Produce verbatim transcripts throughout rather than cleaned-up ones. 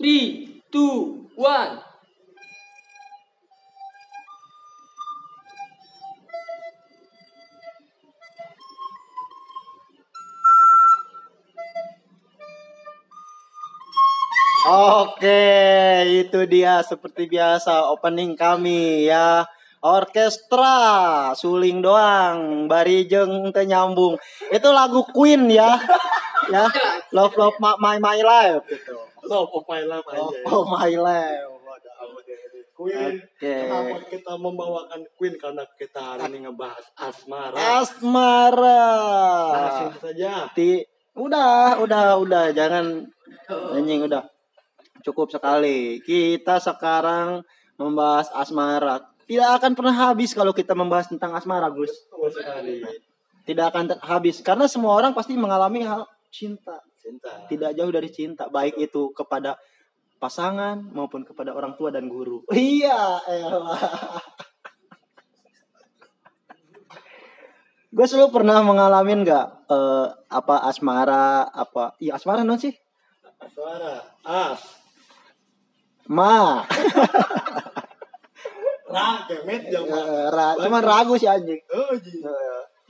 three, two, one. Oke, itu dia seperti biasa opening kami ya. Orkestra suling doang, barijeng teu nyambung. Itu lagu Queen ya. Ya, Love Love My My Life gitu. Love of My Life aja. Love of My Life. Queen. Okay. Kenapa kita membawakan Queen? Karena kita hari ini ngebahas asmara. Asmara. Langsung saja. Ti, udah, udah, udah, jangan anjing udah. Cukup sekali. Kita sekarang membahas asmara. Tidak akan pernah habis kalau kita membahas tentang asmara, Gus. Tidak akan habis karena semua orang pasti mengalami hal cinta. Cinta. Tidak jauh dari cinta, baik itu kepada pasangan maupun kepada orang tua dan guru. Iya, elah. Gus, lu pernah mengalami nggak eh, apa asmara, apa? Iya, asmara non sih? Asmara. As. Ma. Ra, kemet jaman. Ra, cuman ragu sih anjing. Oh,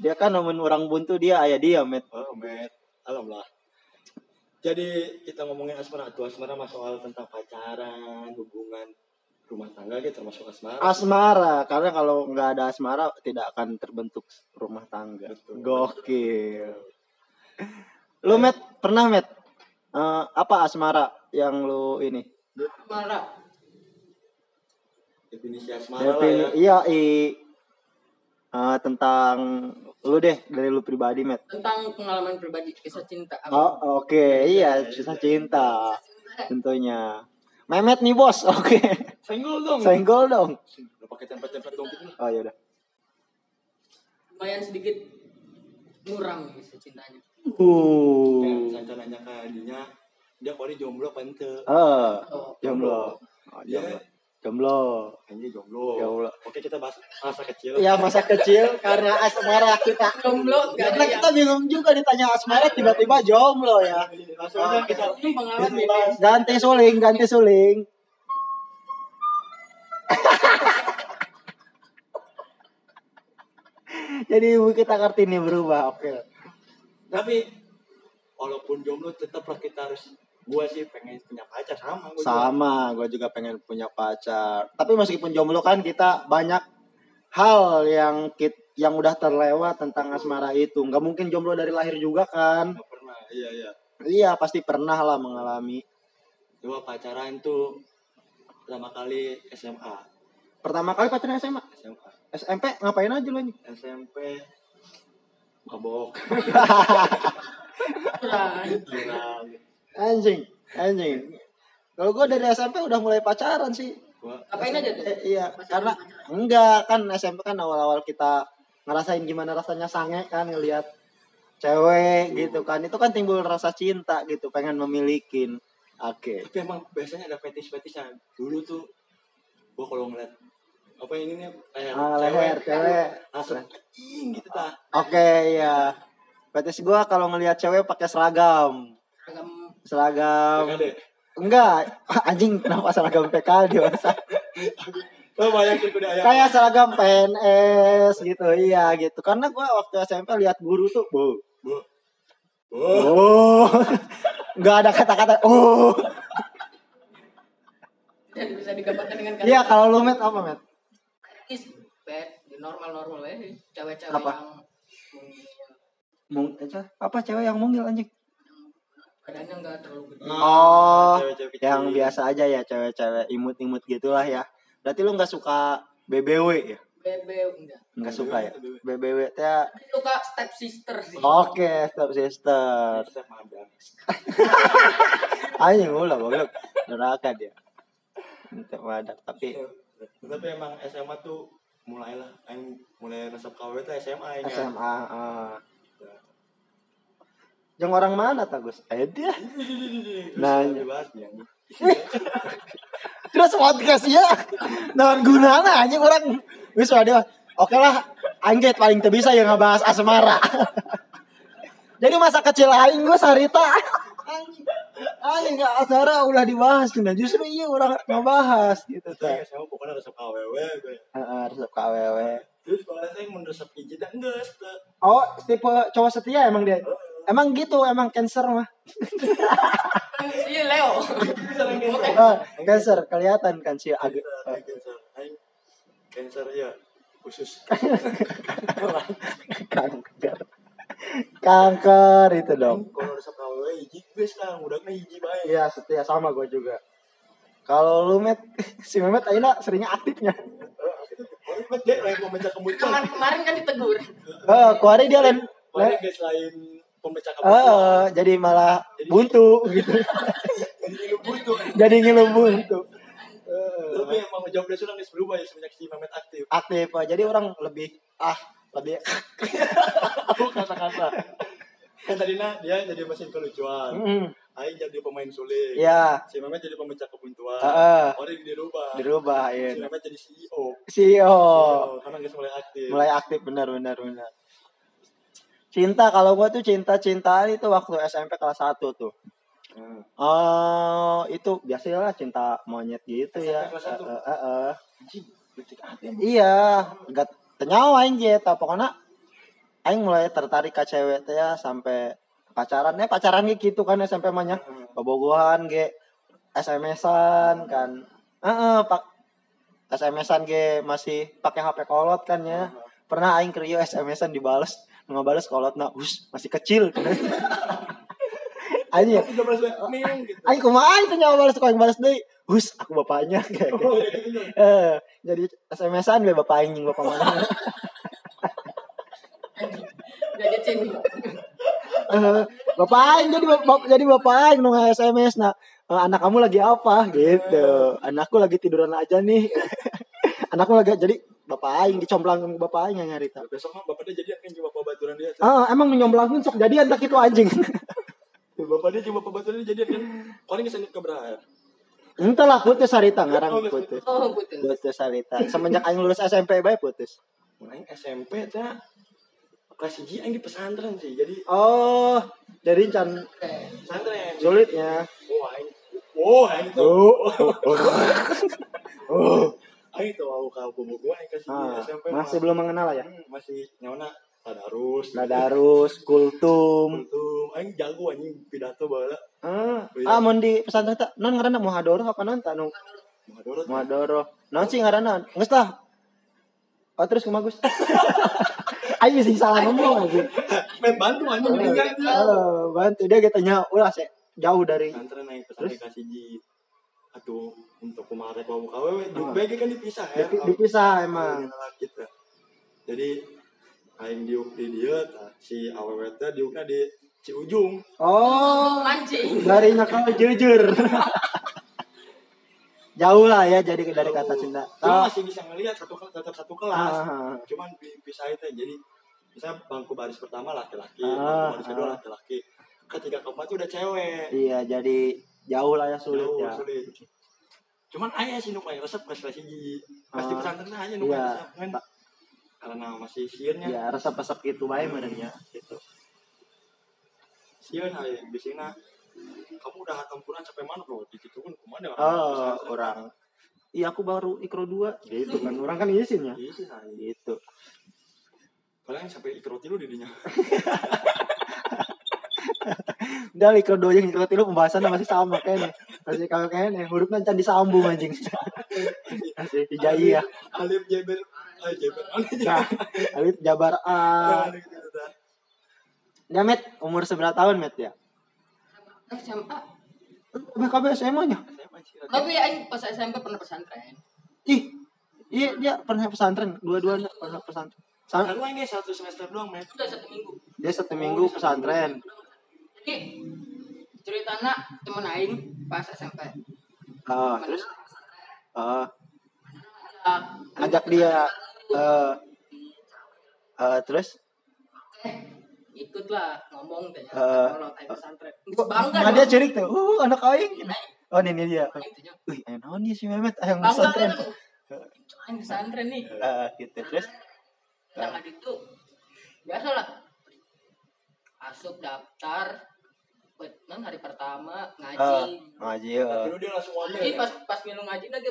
dia kan nemen orang buntu dia ayah dia, met. Oh, met. Alhamdulillah. Jadi kita ngomongin asmara, tuh asmara mah soal tentang pacaran, hubungan rumah tangga gitu termasuk asmara. Asmara, tuh. Karena kalau nggak ada asmara tidak akan terbentuk rumah tangga. Betul. Gokil. Betul. Lu, met, pernah, met? Uh, apa asmara yang lu ini? Asmara. Definisi asmara Defini, lah ya. Iya, i, uh, tentang lu deh, dari lu pribadi, Matt. Tentang pengalaman pribadi, kisah cinta. Oh, oke, okay. Iya, kisah cinta. cinta. Tentunya. Mehmet nih, bos. Oke. Okay. Senggol dong. Senggol dong. Lu pakai tempat-tempat dong gitu. Oh, ya udah. Lumayan sedikit kurang kisah cintanya. Uh. Kayak misalnya nanya ke adinya, dia kok ini jomblo apa ente? Uh, jomblo. Oh, jomblo. Jomblo. Anjir jomblo. Jomblo. Oke, kita bahas masa kecil. Iya, masa kecil karena asmara kita. Jomblo. Karena kita bingung juga ditanya asmara tiba-tiba jomblo ya. Langsung aja kita pengalaman ganti suling, ganti suling. Jadi ibu kita Kartini berubah, oke. Tapi walaupun jomblo tetaplah kita harus, gue sih pengen punya pacar sama gue sama gue juga pengen punya pacar, tapi meskipun jomblo kan kita banyak hal yang kit yang udah terlewat tentang asmara itu. Nggak mungkin jomblo dari lahir juga kan. Nggak pernah. Iya iya iya pasti pernah lah mengalami. Gua pacaran tuh pertama kali S M A. Pertama kali pacaran S M A. S M A. S M P ngapain aja lo nih? S M P mabok. Anjing, anjing. Kalau gue dari S M P udah mulai pacaran sih. Ngapain aja tuh? Eh, iya, masih karena enggak kan S M P kan awal-awal kita ngerasain gimana rasanya sange kan ngelihat cewek uh. gitu kan. Itu kan timbul rasa cinta gitu, pengen memilikin. Oke. Okay. Tapi emang biasanya ada fetish-fetishan. Dulu tuh gue kalau ngeliat apa ini nih eh, ah, leher cewek langsung anjing gitu ta. Oke, okay, iya. Fetish gue kalau ngelihat cewek pakai seragam. Seragam Seragam P K D? Enggak, anjing kenapa seragam P K D masa? Kayak seragam P N S gitu, iya gitu. Karena gue waktu S M P lihat guru tuh Bu Bu Bu Gak ada kata-kata Oh Dan bisa digambarkan dengan kata-kata. Iya, kalau lu, Met, apa, Met? Is bad, normal-normal ya. Cewek-cewek yang mungil. Apa cewek yang mungil anjing? Badannya enggak terlalu gede. Oh, cewek-cewek yang biasa aja ya, cewek-cewek imut-imut gitulah ya. Berarti lu enggak suka B B W ya? B B W enggak. Enggak suka ya? B B W teh suka step sister sih. Oke, okay, step sister. Step mother. Anjing ulah goblok. Neraka dia. Step mother, tapi tapi emang S M A tuh mulailah yang mulai resep kawin tuh S M A ya. S M A, heeh. Yang orang mana ta, Gus? Eh dia. Nah, terus podcast ya. Naon gunana anjing orang wis waduh. Oke lah, anjing paling teu bisa yang ngebahas asmara. Jadi masa kecil aing Gus harita. Anjing nggak asara ulah dibahas tuh, justru iya orang ngebahas gitu kan. Saya bukan resep K W W. Heeh, resep K W W. Terus kalau saya mun resep hiji dah geus. Oh, tipe cowok setia emang dia. Emang gitu, emang Cancer mah. Iya Leo. Cancer kelihatan kan si agak Cancer. Cancer ya khusus. Kanker. Kanker itu dong. Kalau resep K W W hiji geus lah, udahna hiji bae. Iya, setia sama gue juga. Kalau lu Met, si Mehmet ayeuna seringnya aktifnya. Mehmet dia lain membaca kemunculan. Kemarin kemarin kan ditegur. Heeh, ku hari dia lain lain guys lain pemecah kabut. Uh, jadi malah jadi, buntu gitu. Jadi ngilu buntu. Jadi ngilu buntu. Heeh. Uh, Tapi emang jawabnya sudah geus berubah ya semenjak si Mehmet aktif. Aktif, uh, jadi orang lebih ah, lebih aku kata-kata. Kan tadinya dia jadi mesin kelucuan. Mm. Aing jadi pemain suling. Iya. Si Mehmet jadi pemecah kebuntuan. Heeh. Uh, orang dirubah. Dirubah, iya. Si Mehmet jadi C E O. C E O. C E O. Karena geus mulai aktif. Mulai aktif benar-benar benar. benar, benar. Cinta, kalau gue tuh cinta-cintaan itu waktu S M P kelas satu tuh. Hmm. Oh, itu biasalah cinta monyet gitu S M P ya. Heeh, heeh. Iya, enggak tenyawa aing ge eta pokona aing mulai tertarik ka cewek teh ya sampai pacarannya pacaran gitu kan S M P mah nya. Bobogohan ge S M S-an kan. Heeh, pak S M S-an ge masih pakai H P kolot kan ya. Pernah aing kriyo S M S-an dibales. Nggak balas kolotna, us masih kecil. Aja ya. Aing kumaha itu nyawa balas kok yang balas deui. Us aku bapaknya kayak. Oh, gitu. Eh, jadi S M S-an we bapak anjing bapak mana. Jadi cengeng. Eh, bapak aing jadi bapak jadi bapak aing nu S M S-na. Anak kamu lagi apa gitu. Anakku lagi tiduran aja nih. Anakku lagi jadi bapak aing dicomblangkeun ke bapak aing nyarita. Besok mah bapak dia jadian kan jeung bapak baturan dia. Heeh, emang nyomblangkeun sok jadian tak itu anjing. Bapak dia jeung bapak baturan dia jadian kan. Koring geus anyep ka berakhir. Henteu lah putus harita ngarang putus. Oh, putus. Putus harita. Semenjak aing lulus S M P bae putus. Mun aing S M P teh kelas satu aing di pesantren sih. Jadi oh, jadi can pesantren. Sulitnya. Oh, aing. Oh, aing tuh. Oh. Aing tuh aku kalau bobo gua aing kasih ah, S M P masih belum mengenal ya? Hmm, masih nyawana tadarus. Tadarus, kultum. Kultum aing jago anjing pidato baheula. Heeh. Ah, mun di pesantren teh naon ngaranna muhadoroh apa naon tah nu? Muhadoroh. Muhadoroh. Naon sih ngaranna? Geus lah. Oh, terus kumaha Gus? Aing sih salah ngomong anjing. Meh bantu anjing ditinggal. Heeh, bantu dia ge tanya ulah se jauh dari pesantren aing pesantren kasih di aduh untuk kemarin bawa K W W diuk kan dipisah ya dipisah emang kita jadi aing diuk di dia si A W W teh diukna di Ciujung oh mancing dari nakal jujur jauh lah ya jadi dari kata cinta oh. Masih bisa ngelihat satu tetap satu kelas ah. Cuman dipisahin teh jadi misalnya bangku baris pertama laki-laki ah. Bangku baris kedua ah. Laki-laki ketiga keempat udah cewek iya jadi jauh lah ya sulit jauh, ya. Sulit. Cuman ayah sih nuk ayah resep kelas hiji. Pas di pesantren aja nuk ayah resep kan. Karena masih sieunnya. Ya resep-resep gitu bae hmm. Merenya gitu. Sieun aya di sini. Kamu udah hatam Quran sampai mana, Bro? Di situ kan kumaha orang oh, orang. Iya aku baru Iqra dua gitu kan. Orang kan isin ya. Isin aja gitu. Paling sampai Iqra tilu di dinya. Udah Iqra dua yang Iqra tilu pembahasannya masih sama kayaknya. Masih kalau kayaknya hurufnya can disambung anjing. Masih dijai ya. Alif Jabar ah Jabar. Nah, Alif Jabar A. Ya Met, umur seberapa tahun Met ya? S M A. B K B S M A-nya. Tapi aing pas S M P pernah pesantren. Ih. Iya, dia pernah pesantren. Dua-duanya pernah pesantren. Sama gua ini satu semester doang, Met. Udah satu minggu. Dia satu minggu pesantren. Jadi ceritanya temen aing pas S M P. Oh, terus uh, ajak dia uh, uh, terus ikutlah ngomong teh kalau teh pesantren. Bangga. Nah, dia cerik tuh. Uh, anak aing. Oh, ini dia. Wih, naon ieu si Mehmet aya pesantren. Aing pesantren nih. Heeh, gitu terus. Yang adik tuh biasalah. Asup daftar kan hari pertama ngaji. Uh, ngaji. Uh. Terus dia langsung ngaji. Jadi pas pas minum ngaji lagi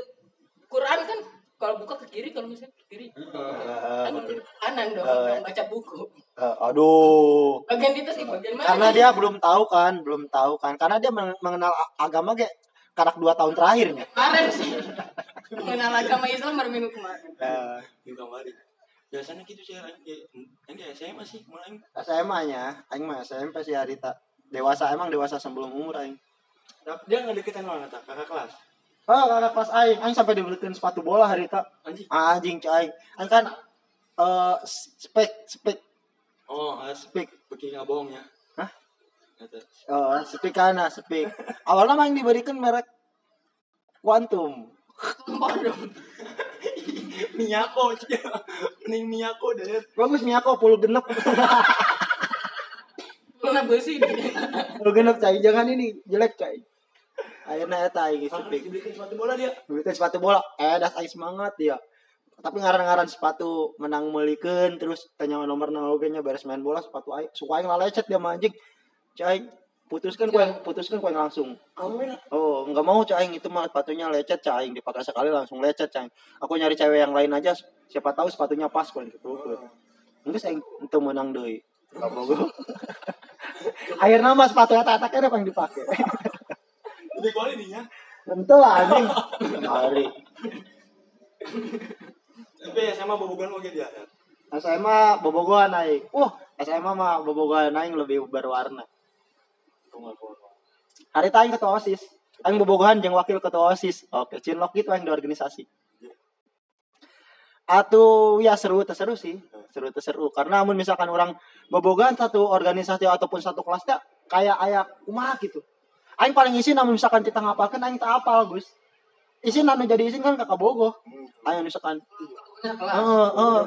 Quran kan kalau buka ke kiri, kalau misalnya ke kiri. Uh, kan itu kanan dong, uh, baca buku. Uh, aduh. Bagian itu sih bagian mana? Karena dia belum tahu kan, belum tahu kan. Karena dia mengenal agama kayak karak dua tahun terakhir nih. Kemarin sih. Mengenal agama Islam baru minggu kemarin. Heeh, minggu kemarin. Biasanya gitu sih aing ini S M A sih mulai. S M A-nya, aing mah S M P sih harita. Dewasa emang dewasa sebelum umur aing. Dia enggak deketan mana tak? Kakak kelas. Oh, kakak kelas aing, aing sampai dibeliin sepatu bola harita. Anjing. Anjing aing. Aing kan eh spek spek. Oh, spek beki enggak bohong ya. Hah? Oh, spek kana spek. Awalnya mah aing diberikan merek Quantum. Bodoh. Miyako aja. Mending Miyako deh. Bagus Miyako puluh genep. Mana besi ini? Puluh genep cai, jangan ini jelek cai. Ayeuna eta aing sepik. Dibeliin sepatu bola dia. Dibeliin sepatu bola. Eh das aing semangat dia. Tapi ngaran-ngaran sepatu menang meulikeun terus tanya nomorna oge nya beres main bola sepatu aing. Suka aing lalecet dia mah anjing. Cai. Putuskan kue, putuskan kue langsung. Oh, nggak mau caing itu mah sepatunya lecet caing, dipakai sekali langsung lecet caing. Aku nyari cewek yang lain aja, siapa tahu sepatunya pas kue gitu. Enggak caing itu menang deh. Gak mau gue. Akhirnya mas sepatunya tataknya apa yang dipakai? Lebih kuali dia. Tentu lah anjing. Hari. Tapi S M A bobogan oke dia. S M A bobogan naik. Wah, S M A mah bobogan naik lebih berwarna. Hari tayang ketua OSIS, aing bobogohan jeung wakil ketua OSIS. Oke, cinlok kitu aing di organisasi. Atuh ya seru teh seru sih, seru teh seru karena amun misalkan orang bobogohan satu organisasi ataupun satu kelas teh kayak aya kumaha gitu. Aing paling isin amun misalkan kita ngapalkeun aing teu hafal, Gus. Isin anu jadi isin kan kakak bogoh. Ayo misalkan heeh heeh.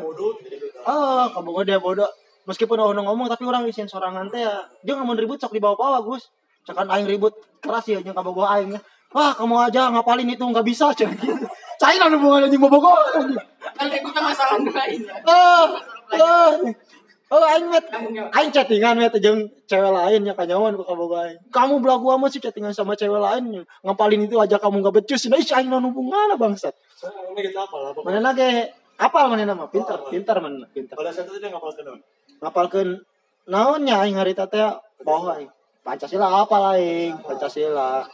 Heeh, kabogoh dia bodoh. Meskipun orang ngomong tapi orang isin sorangan teh ya. Dia enggak mau ribut sok dibawa-bawa, Gus. Cekan aing ribut keras ya jeung kabogoh aing. Wah, kamu aja ngapalin itu enggak bisa ceuk. Cai lah hubungan anjing bobogoh. Kan ribut masalah lain. Oh. Oh. Oh aing met aing chattingan met jeung cewek lain nya kanyawan ku kabogoh aing. Kamu belagu ama sih chattingan sama cewek lain ngapalin itu aja kamu enggak becus. Nah, aing hubungan bangsat. Mana gitu apalah. Mana ge apal manehna mah pintar, pintar manehna pintar. Pada saat itu dia ngapal keun. Ngapalkeun naonnya aing harita teh poho aing. Pancasila hafal aing, Pancasila.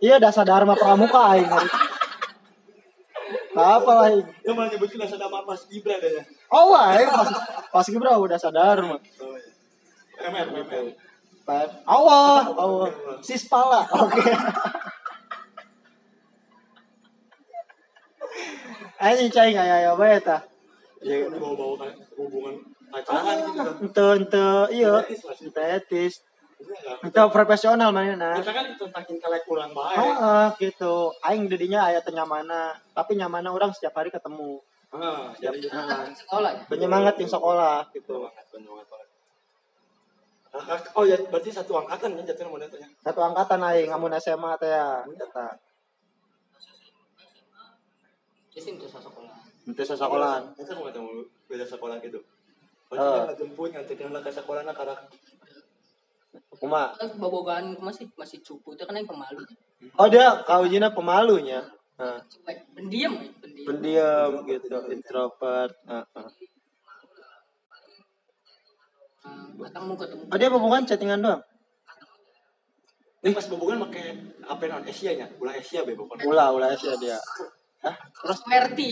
Iya dasar dharma pramuka aing harita. Hafal aing. Ya mah nyebutkeun dasar dharma Mas Gibran ya. Oh aing Mas Mas Gibran udah sadar mah. M M M. Pak Allah, Allah. Sispala. Oke. Aing cai ngaya bae tah. Ya bawa-bawa hubungan acara gitu kan. Henteu henteu ieu sintetis. Henteu profesional manehna. Kita kan ditentakin kalek kurang bae. Heeh, gitu. Aing dedinya aya teu nyamana, tapi nyamana urang setiap hari ketemu. Heeh, jadi sekolah. Penyemangat di sekolah gitu. Oh ya, berarti satu angkatan kan jatuhna mun eta nya. Satu angkatan aing amun S M A teh ya. Eta. Isin teu sasekolaan. Teu sasekolaan. Eta kumaha teh beda sekolah gitu. Padahal jemput ngantekeun lah ka sakolana karak. Kumaha? Bobogohan kumaha sih masih cupu teh kan yang pemalu. Oh dia kaujina pemalunya. Heeh. Pendiam, pendiam. Pendiam gitu, introvert. Heeh. Ketemu ketemu. Oh dia bobogohan chattingan doang. Ini pas bobogohan make apa naon Asia-nya? Ulah Asia be bobogohan. Ulah, ulah Asia dia. Hah? Terus merti.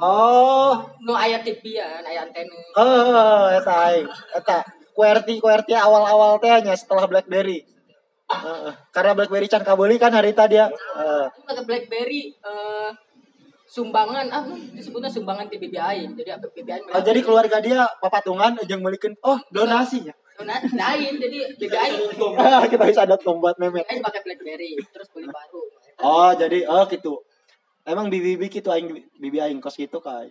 Oh, nu aya tipian, aya antena. Oh, eta aing. Eta QWERTY QWERTY awal-awal teh nya setelah BlackBerry. Heeh. Karena BlackBerry can kabeuli kan harita dia. Heeh. Nah, BlackBerry eh sumbangan ah disebutnya sumbangan ti B B I. Jadi apa B B I? Oh, jadi keluarga dia papatungan jeung meulikeun oh donasinya. Donasi lain jadi B B I. Kita bisa ada buat memet. Aing pakai BlackBerry terus beli baru. Oh, jadi oh gitu. Emang bibi-bibi gitu aing bibi aing kos gitu kai.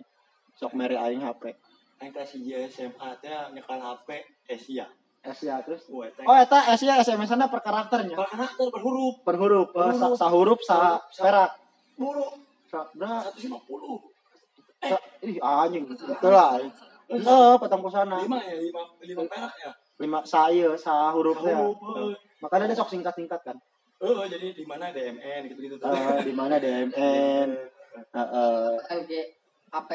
Sok mere aing H P. Aing kelas hiji S M A teh nyekel H P Asia. Asia terus. Oh eta Asia S M S-na per karakternya. Per karakter per huruf. Per huruf. Sa huruf sa perak. Buru. Sa seratus lima puluh. Eh, ih anjing. Betul lah. Heeh, patang kosana. lima ya, lima perak ya. lima sa iya sa hurufnya. Huruf. Makanya ada sok singkat-singkat kan. Oh, jadi di mana D M N gitu-gitu tuh. Uh, di mana D M N. Heeh. L G A P.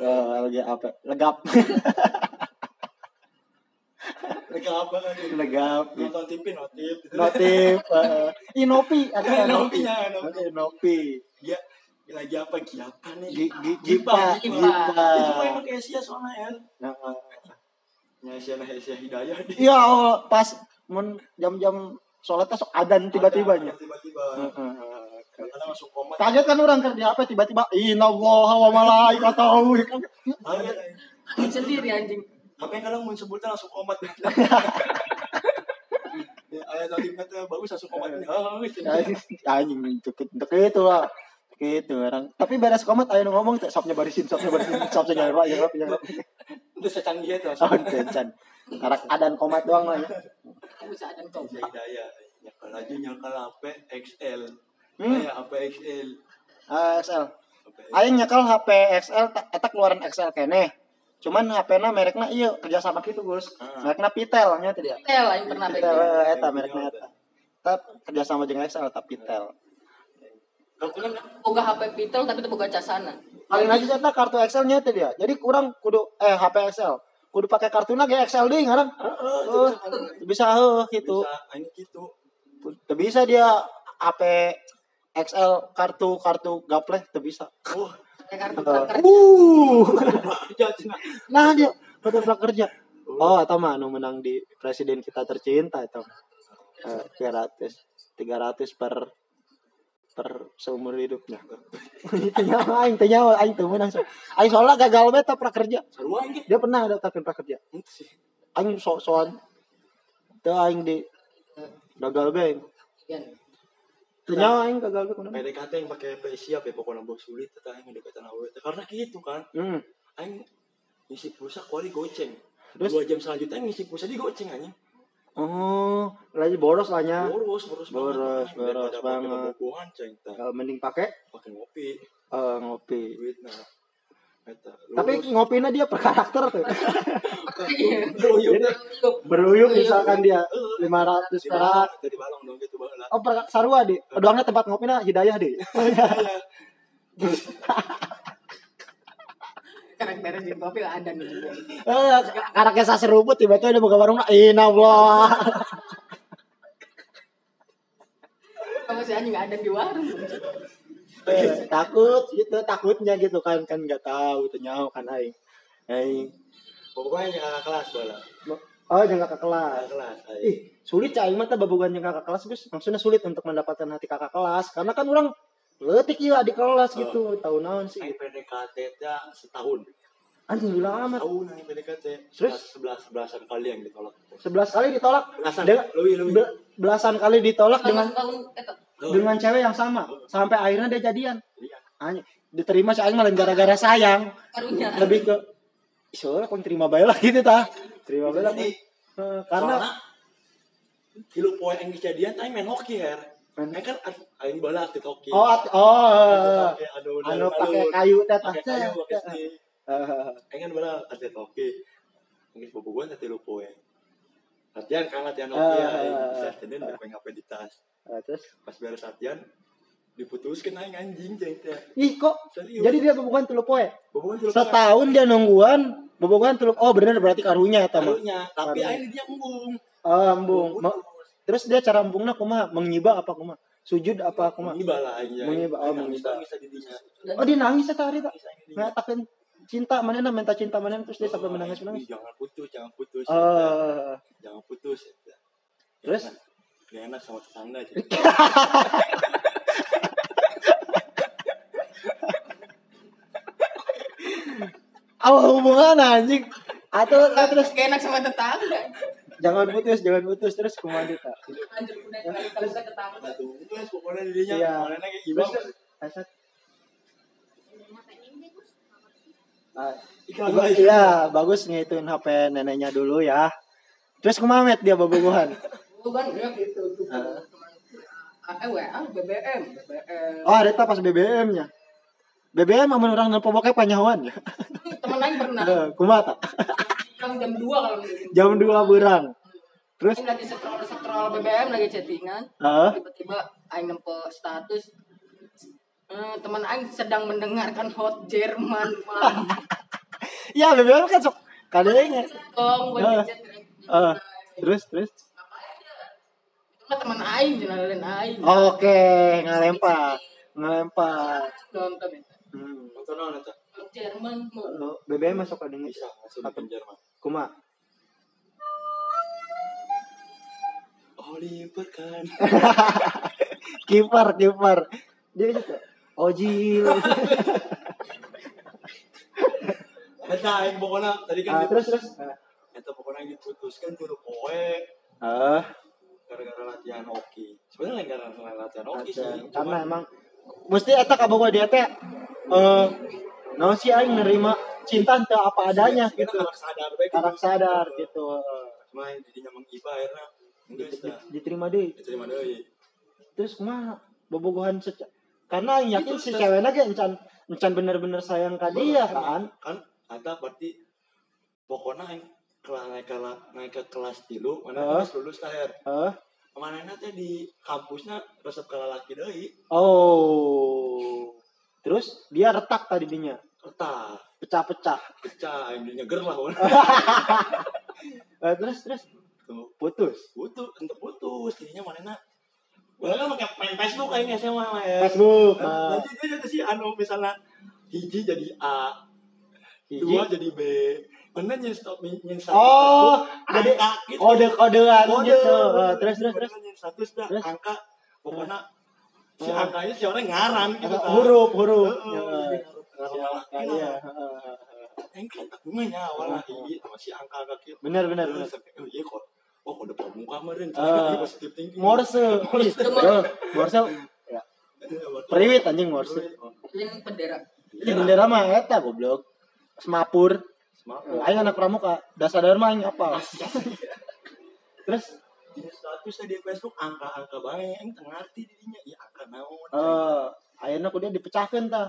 Heeh, L G A P. Legap. Legap banget. Legap. Nonton T V notif. Notif. Inopi ada Inopinya, Inopi. Iya. Lagi apa giapan nih? Gipa, gipa. Itu emang Asia soalnya ya. Heeh. Nya Asia nah Asia Hidayah. Iya, pas mun jam-jam sholatnya sok adan tiba-tiba nya. Tiba-tiba. Heeh. Karena masuk komat. Kaget kan orang kerja apa tiba-tiba innallaha wa malaikatahu. Anjing sendiri anjing. Tapi kalau mun sebutnya langsung komat. Ya ayat notifnya bagus langsung komat. Anjing deket-deket itu lah. Gitu orang. Tapi beres komat ayo ngomong teh sopnya barisin, sopnya barisin, sopnya nyerap, nyerap, nyerap. Itu secanggih itu. Oh, kencan. Karak adan komat doang lah ya. Kamu seadan kau. Hidayah. Nyakal aja nyakal H P X L. Kayak hmm. H P X L. Ah, X L. Ayo nyakal H P X L eta keluaran X L keneh. Cuman H P-na merekna ieu kerja sama kitu, Gus. Ah. Merekna Pitel nya tadi. Pitel aing pernah beli. Eta merekna eta. Tetap kerja sama jeung X L tapi Pitel. Boga H P Pitel tapi itu boga casana. Paling aja saya kartu X L nya tadi ya. Jadi kurang kudu eh H P X L. Kudu pakai kartuna ge X L deui ngarang. Heeh. Bisa heuh kitu. Bisa aing kitu. Teu bisa dia H P X L kartu-kartu gapleh teu bisa. Oh, kartu prakerja. Uh. Nah dia kartu prakerja. Oh, eta mah anu menang di presiden kita tercinta eta. Eh tiga ratus tiga ratus per per seumur hidupnya. Tanya aing, tanya aing teu menang. Aing soalna gagal bae teh prakerja. Dia pernah daftarkeun prakerja. Aing sok-sokan teu aing di gagal bae. Tanya aing gagal bae kunaon. P D K T yang pakai P siap ya pokona bos sulit teh aing ngedekatin awewe. Karena kitu kan. Heeh. Aing ngisi pulsa kuari goceng. dua jam selanjutnya ngisi pulsa di goceng anjing. Oh, lagi boros lah nya. Boros, boros, boros, boros banget. Kalau mending pakai, pakai ngopi. Eh, uh, ngopi. Duit, nah. Tapi ngopinya dia per karakter tuh. Beruyuk misalkan dia lima ratus perak. Jadi balong dong gitu baheula. Oh, per sarua di. Doangnya tempat ngopinya Hidayah di. Karek beres di kopi lah ada nih. Eh, karaknya saserubut tiba-tiba udah buka warung. Inallah. Kamu sih anjing enggak ada di warung. Eh, takut gitu, takutnya gitu kan kan enggak tahu ternyau kan aing. Aing pokoknya jangan ke kelas bala. Oh, jangan ke kelas. Kelas. Ih, sulit aing mah teh babogan jangan ke kelas, Gus. Maksudnya sulit untuk mendapatkan hati kakak kelas karena kan orang letik ya di kelas gitu, oh. Tahun naon sih? Aing P D K T nya setahun. Anjing ulah amat. Tahun aing P D K T. Terus sebelas-belasan kali yang ditolak. sebelas kali ditolak. Belasan. Dengan, Lui, Lui. Be, belasan kali ditolak dengan dengan cewek yang sama. Sampai akhirnya dia jadian. Anjing, diterima si aing malah gara-gara sayang. Karunya. Lebih ke isola kon terima bae lah gitu tah. Terima bae lah. Karena hilu poe aing jadian aing main hoki her. Aing kan aing bola aktif hoki. Oh, oh. Anu pakai kayu teh tah. Heeh. Aing kan bola aktif hoki. Geus bobogohan teh tilu poe. Latihan kan latihan hoki aing bisa tenen beukeun H P di tas. Terus pas beres latihan diputuskeun aing anjing cai teh. Ih kok jadi dia bobogohan tilu poe. Bobogohan tilu poe. Setahun dia nungguan bobogohan tilu. Oh, bener berarti karunya eta mah. Karunya, tapi aing dia embung. Oh, embung. Terus dia cara empungna kumaha? Mengiba apa kumaha? Sujud apa kumaha? Mengiba lah aja. Mengiba, oh mengiba. Oh dia nangis eta hari tak? Ngatakeun cinta manehna, minta cinta manehna terus dia sampai menangis menangis. Jangan putus, jangan putus. Oh. Jangan putus. Terus? Gak enak sama tetangga aja. Apa hubungan anjing? Atau terus gak enak sama tetangga? Jangan putus, jangan putus terus kumaha dieu tah. Lanjut udah kali terus ketemu. Terus pokoknya dirinya kemarin kayak gimana? Aset. Ah, iya, bagus ngituin H P neneknya dulu ya. Terus kumaha met dia bobogohan? Bobogohan ya gitu tuh. Eh W A B B M, B B M. Oh, ada tah pas B B M-nya. B B M mah mun urang nelpon bokep panyahoan ya. Temen aing pernah. Kumaha tah? Jam dua kalau jam dua berang. Terus aing lagi scroll-scroll B B M lagi chattingan. Uh? Tiba-tiba aing nempo status hmm, teman aing sedang mendengarkan Hot Jerman. Ya B B M kan sok kadangnya. Kong buat chat. Heeh. Terus terus apa teman aing jenalin aing. Oke, ngalempar. Ngalempar. Nonton itu. Hmm, nonton nonton. Hot Jerman. B B M masuk kadang bisa masuk Hot Jerman. Kumaha? Oliver kan. Kiper, kiper. Dia gitu. Ojil. Eta aing pokona tadi kan. Ah, terus terus. Eta pokona diputuskan kudu poe. Heeh. Gara-gara latihan hoki. Sebenarnya gara-gara latihan hoki sih. Karena emang mesti eta kabogoh dia teh eh naon sih aing nerima cinta teh apa adanya gitu. Harus sadar bae. Harus sadar gitu. Main jadinya mengiba akhirnya diterima deh diterima deh terus mah bobogohan seca- karena yang yakin si ceweknya ge encan encan bener-bener sayang ka dia kan kan ada berarti pokona aing naik ke naik ke kelas tilu mana terus lulus akhir heeh manehna teh di kampusnya resep ka lalaki deui oh terus dia retak tadi dinya retak pecah-pecah pecah aing dinya ger lah terus terus putus putus untuk putus jadinya mana nak walaupun pakai main Facebook kayaknya saya mah ya Facebook uh. Nanti dia jadi si anu misalnya hiji jadi A hiji? Dua jadi B mana nyenstok nyenstok oh jadi gitu. kode kodean kode, gitu uh, terus terus terus status dah angka pokoknya uh. si angkanya si orang ngaran gitu uh, huruf huruf iya engkau tak punya awalnya hiji masih angka angka gitu benar benar benar oh iya kok oh kode pramuka meren uh, positive thinking morse morse morse ya periwit anjing morse ini bendera ini bendera mah eta goblok semapur semapur aing anak pramuka dasar dharma aing apa terus di statusnya di Facebook angka-angka bae aing teu ngarti dirinya ya angka naon eh ayeuna kudu dipecahkeun tah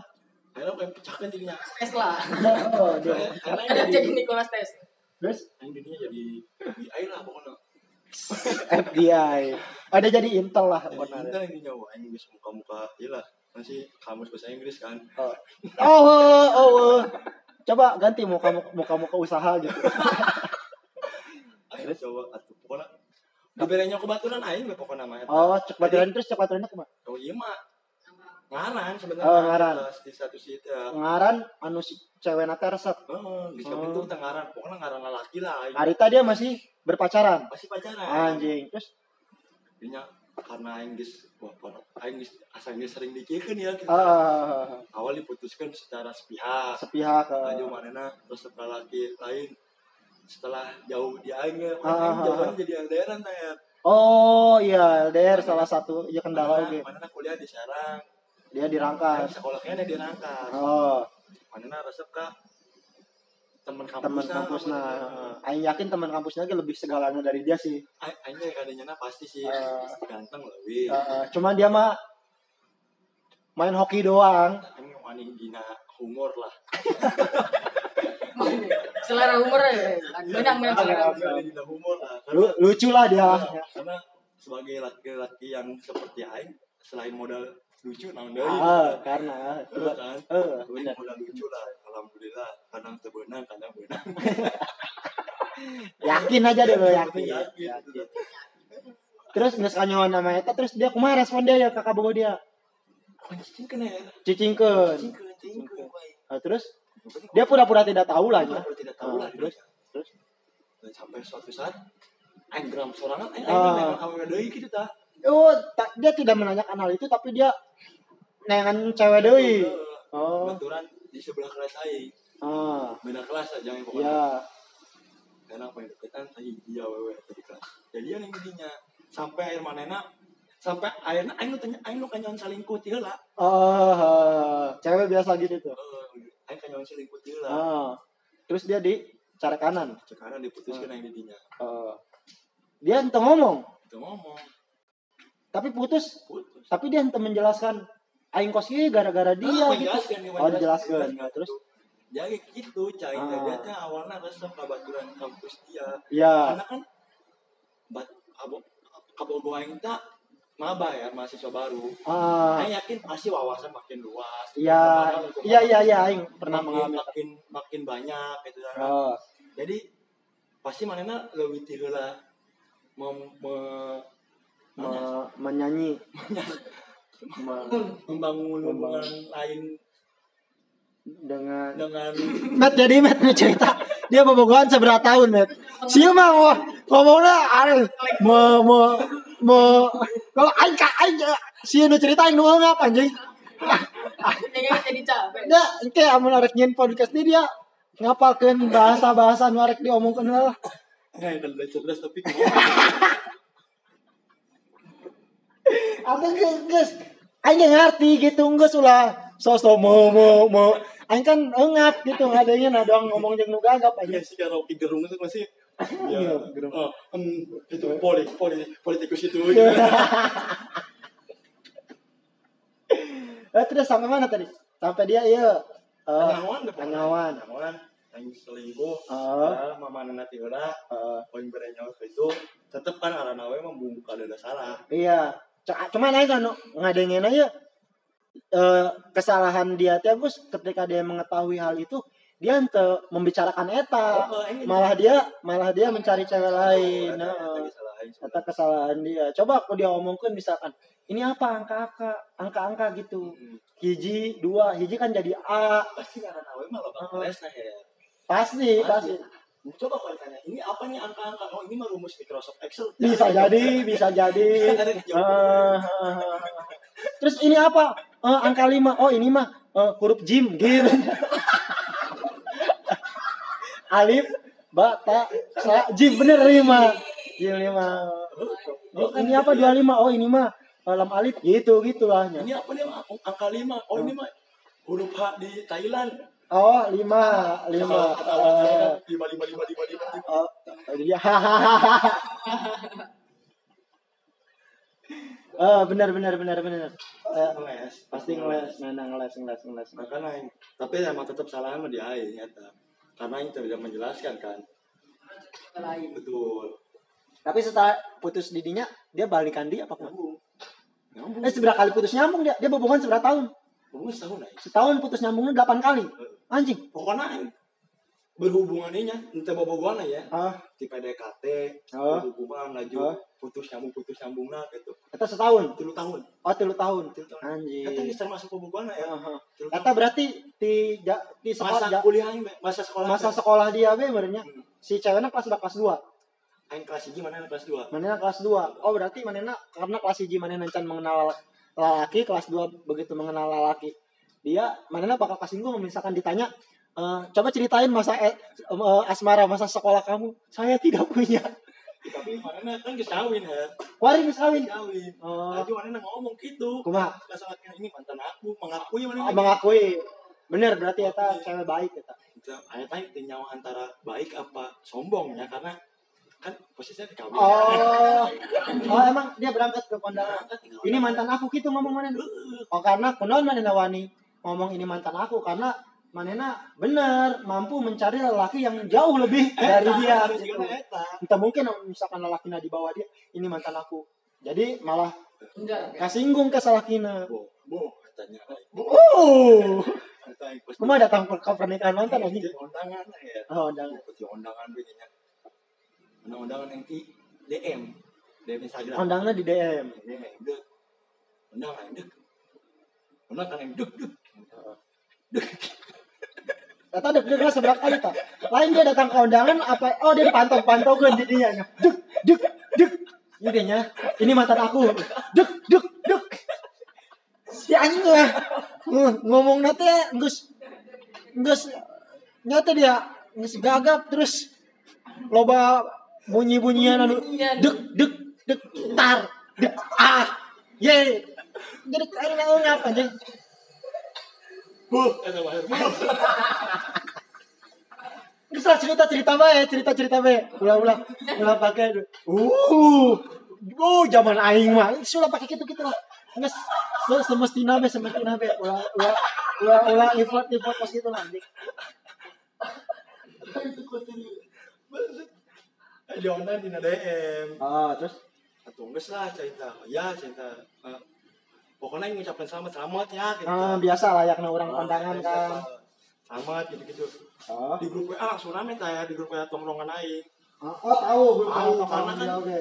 ayeuna bukan pecahkeun dirinya tes lah oh ada jadi Nikolas tes terus aing dirinya jadi F B I lah pokoknya F B I ada jadi Intel lah benar Intel ini nyawa anjing geus muka-muka ieu lah masih kamus bahasa Inggris kan oh oh, oh, oh. Coba ganti muka muka-muka usaha gitu terus coba atuh pokona diberenya ku baturan aing we pokona mah oh cek baturan terus cek baturanna kumaha oh ieu mah ngaran sebenarnya oh, ngaran di satu situ ngaran anu si cewek na tersep heeh geus kebentuk teh ngaran pokona ngaran lalaki lah harita dia masih berpacaran masih pacaran anjing terus dinya karena aing geus wah aing geus asa geus sering dikiekeun ya gitu uh, awal diputuskan secara sepihak sepihak aju uh, manehna terus lalaki lain setelah jauh di aing ya uh, jauhnya jadi L D R-an teh oh iya L D R salah satu ya kendala oge manehna kuliah di Serang dia di Rangkas sekolahnya dia di Rangkas oh manehna resep ka teman kampusnya, kampusnya. Aing yakin teman kampusnya lebih segalanya dari dia sih. Aing kadenya pasti sih uh, ganteng leuwih. Uh, cuma dia mah main hoki doang. Aing wani dina humor lah. Selera humor ya. Banyak main selera humor lah. Lucu lah dia. Karena sebagai laki-laki yang seperti aing selain modal lucu naon deui. Heeh, karena heeh, uh, benar modal lucu lah. Alhamdulillah kadang terbenang kadang benang yakin aja deh lo yakin, yakin. yakin. Terus nggak sekanyawan nama eta terus dia kumaha respon dia ya kakak bogo dia cicingkeun ya cicingkeun nah, terus dia pura-pura tidak tahu lah ya tidak tahu lah terus terus sampai suatu saat aing geram sorangan aing nengok awewe deui kitu tah oh dia tidak menanyakan hal itu tapi dia nengan cewek deui oh baturan di sebelah kelas aing. Ah. Beda kelas aja yang pokoknya. Iya. Karena pengen deketan tadi dia wewe tadi kelas. Jadi yang intinya sampai air manena sampai air aing tanya aing nu kanyaon salingkuh ti heula. Oh, cewek biasa gitu tuh. Heeh, aing kanyaon salingkuh ti heula. Heeh. Terus dia di cara kanan, cara kanan diputuskeun aing didinya. Heeh. Dia henteu ngomong, henteu ngomong. Tapi putus. Putus. Tapi dia henteu menjelaskan aing kos ieu gara-gara dia oh, gitu. Oh, dijelaskeun. Oh, terus ya gitu, cai ah. Teh awalnya resep ka baturan kampus dia. Ya. Karena kan but aboboaing tak maba ya, mahasiswa baru. Uh, Aing yakin pasti wawasan makin luas. Iya, iya, iya, iya. Aing pernah mengalami makin makin banyak gitu kan. Uh. Jadi pasti manena leuwih ti heula mem- me- me- menyanyi, membangun hubungan lain dengan dengan Met. Jadi Met nih cerita dia bobogohan seberapa tahun Met. Sieu mah oh, ngomongna are me me me kalau aing ka aing sieu nu cerita aing nu eungap anjing. Kayaknya jadi capek. Da engke amun arek nyen podcast ni dia ngapalkeun bahasa-bahasa nu arek diomongkeun heula. Eh, udah cerdas tapi. Apa geus aing ngarti gitu geus ulah sosok mau mau mau, aing kan engat gitu ngadengin adong ngomong jeung nu gagap aja si karaoke gerung itu masih ya gerung oh em itu politik politik politikus itu gitu. Eh terus sampai mana tadi? Sampai dia iya Angawan Angawan Angawan aing selingkuh heeh mamanana ti heula poin berenyo itu tetep kan arana we membungkal ada salah. Iya cuman aing kan ngadengin aja Uh, kesalahan dia teh Gus ketika dia mengetahui hal itu dia ente membicarakan eta oh, uh, malah dia malah dia mencari cewek lain. Nah, eta kesalahan dia. Coba aku dia omongkeun misalkan ini apa angka-angka angka-angka gitu. Hmm. Hiji, dua, hiji kan jadi A. Pasti ngaran awe mah loba lesna ya. Pasti, pasti. Coba aku tanya, ini apa nih angka-angka? Oh, ini mah rumus Microsoft Excel. Bisa jadi, bisa jadi. Uh, terus ini apa? Oh, angka lima. Oh, ini mah uh, huruf jim gitu. Alif, ba, ta, sa, jim bener lima. Jim lima. Oh, ini apa dua puluh lima? Oh, ini mah lam alif gitu gitulahnya. Ini apa nih angka lima? Oh, ini mah huruf H di Thailand. Oh, lima, lima. lima, lima, lima, lima, lima, lima. Oh, iya. Oh, benar benar benar benar. Eh, ngeles, pasti ngeles, nana ngeles ngeles ngeles. Makanya aing, tapi emang tetap salah sama dia aing nyata. Karena aing tidak menjelaskan kan. Lain. Betul. Tapi setelah putus didinya, dia balikan dia apa enggak? Nyambung. Eh, seberapa kali putus nyambung dia? Dia hubungan seberapa tahun? Hubungan setahun aing. Setahun putus nyambungnya delapan kali. Anjing, pokoknya aing berhubungannya ente bobogohan ya ah. Di P D K T ah. Berhubungan laju ah. putus nyambung putus nyambung lah gitu kata setahun tilu tahun oh tilu tahun tilu tahun anjir kata bisa masuk bobogohan ya uh-huh. Kata berarti di di, di sekolah masa kuliah masa sekolah masa kan? Sekolah dia be benernya hmm. Si ceweknya kelas udah kelas dua aing kelas satu manehna kelas dua manehna kelas dua oh berarti manehna karena kelas satu manehna can mengenal lelaki kelas dua begitu mengenal lelaki dia manehna bakal kasinggung misalkan ditanya Uh, coba ceritain masa e- uh, asmara masa sekolah kamu. Saya tidak punya. Tapi manena kan geus kawin, he. Kuari geus kawin. Kawin. Oh. Lagi manena ngomong kitu. Kumaha? Kasalatkeun ini mantan aku, mengakui manena. Oh, mengakui. Bener berarti eta cewek baik eta. Aya teh nyawa antara baik apa sombong ya karena kan posisinya dikawin. Oh. Oh, emang dia berangkat ke kondangan. Ini mantan aku kitu ngomong manena. Oh, karena kunaon manena wani ngomong ini mantan aku karena manena bener mampu mencari lelaki yang jauh lebih eta, dari dia gitu. Entah mungkin misalkan lelakinya di bawah dia ini mantan aku jadi malah kasinggung ke salakina boh boh katanya boh cuma datang ke pernikahan mantan lagi undangan ya oh undangan undangan begini undangan yang di D M D M Instagram undangannya di D M undangan dek undangan yang dek dek kata deg-degan seberapa kali tak? Lain dia datang ke undangan apa? Oh dia pantau-pantau kan jadinya, deg, deg, deg, jadinya. Ini mantan aku, deg, deg, deg. Si anjing lah, ngomong nanti ngus, ngus, nyata dia ngus gagap terus loba bunyi-bunyian lalu deg, deg, deg, tar, deg, ah, ye. Jadi kalian mau ngapa aja? Buh, ada wahir. Bisa cerita-cerita bae, cerita-cerita bae. Ulah-ulah, ulah pakai. Uh. Oh, zaman aing mah sudah pakai gitu-gitu lah. Nges semestina bae, semestina bae. Ulah-ulah, ulah-ulah effort-effort pas gitu lah anjing. Jona dina D M. Ah, terus tungges lah cerita. Ya, cerita. Uh, pokoknya ngucapkan selamat-selamat ya gitu. Ah, biasa layaknya orang ah, kondangan biasa, kan. Selamat gitu-gitu. Oh. Di grup W A langsung rame tah ya, di grup W A tongkrongan aing. Ah, oh tahu grup W A kan. Oke.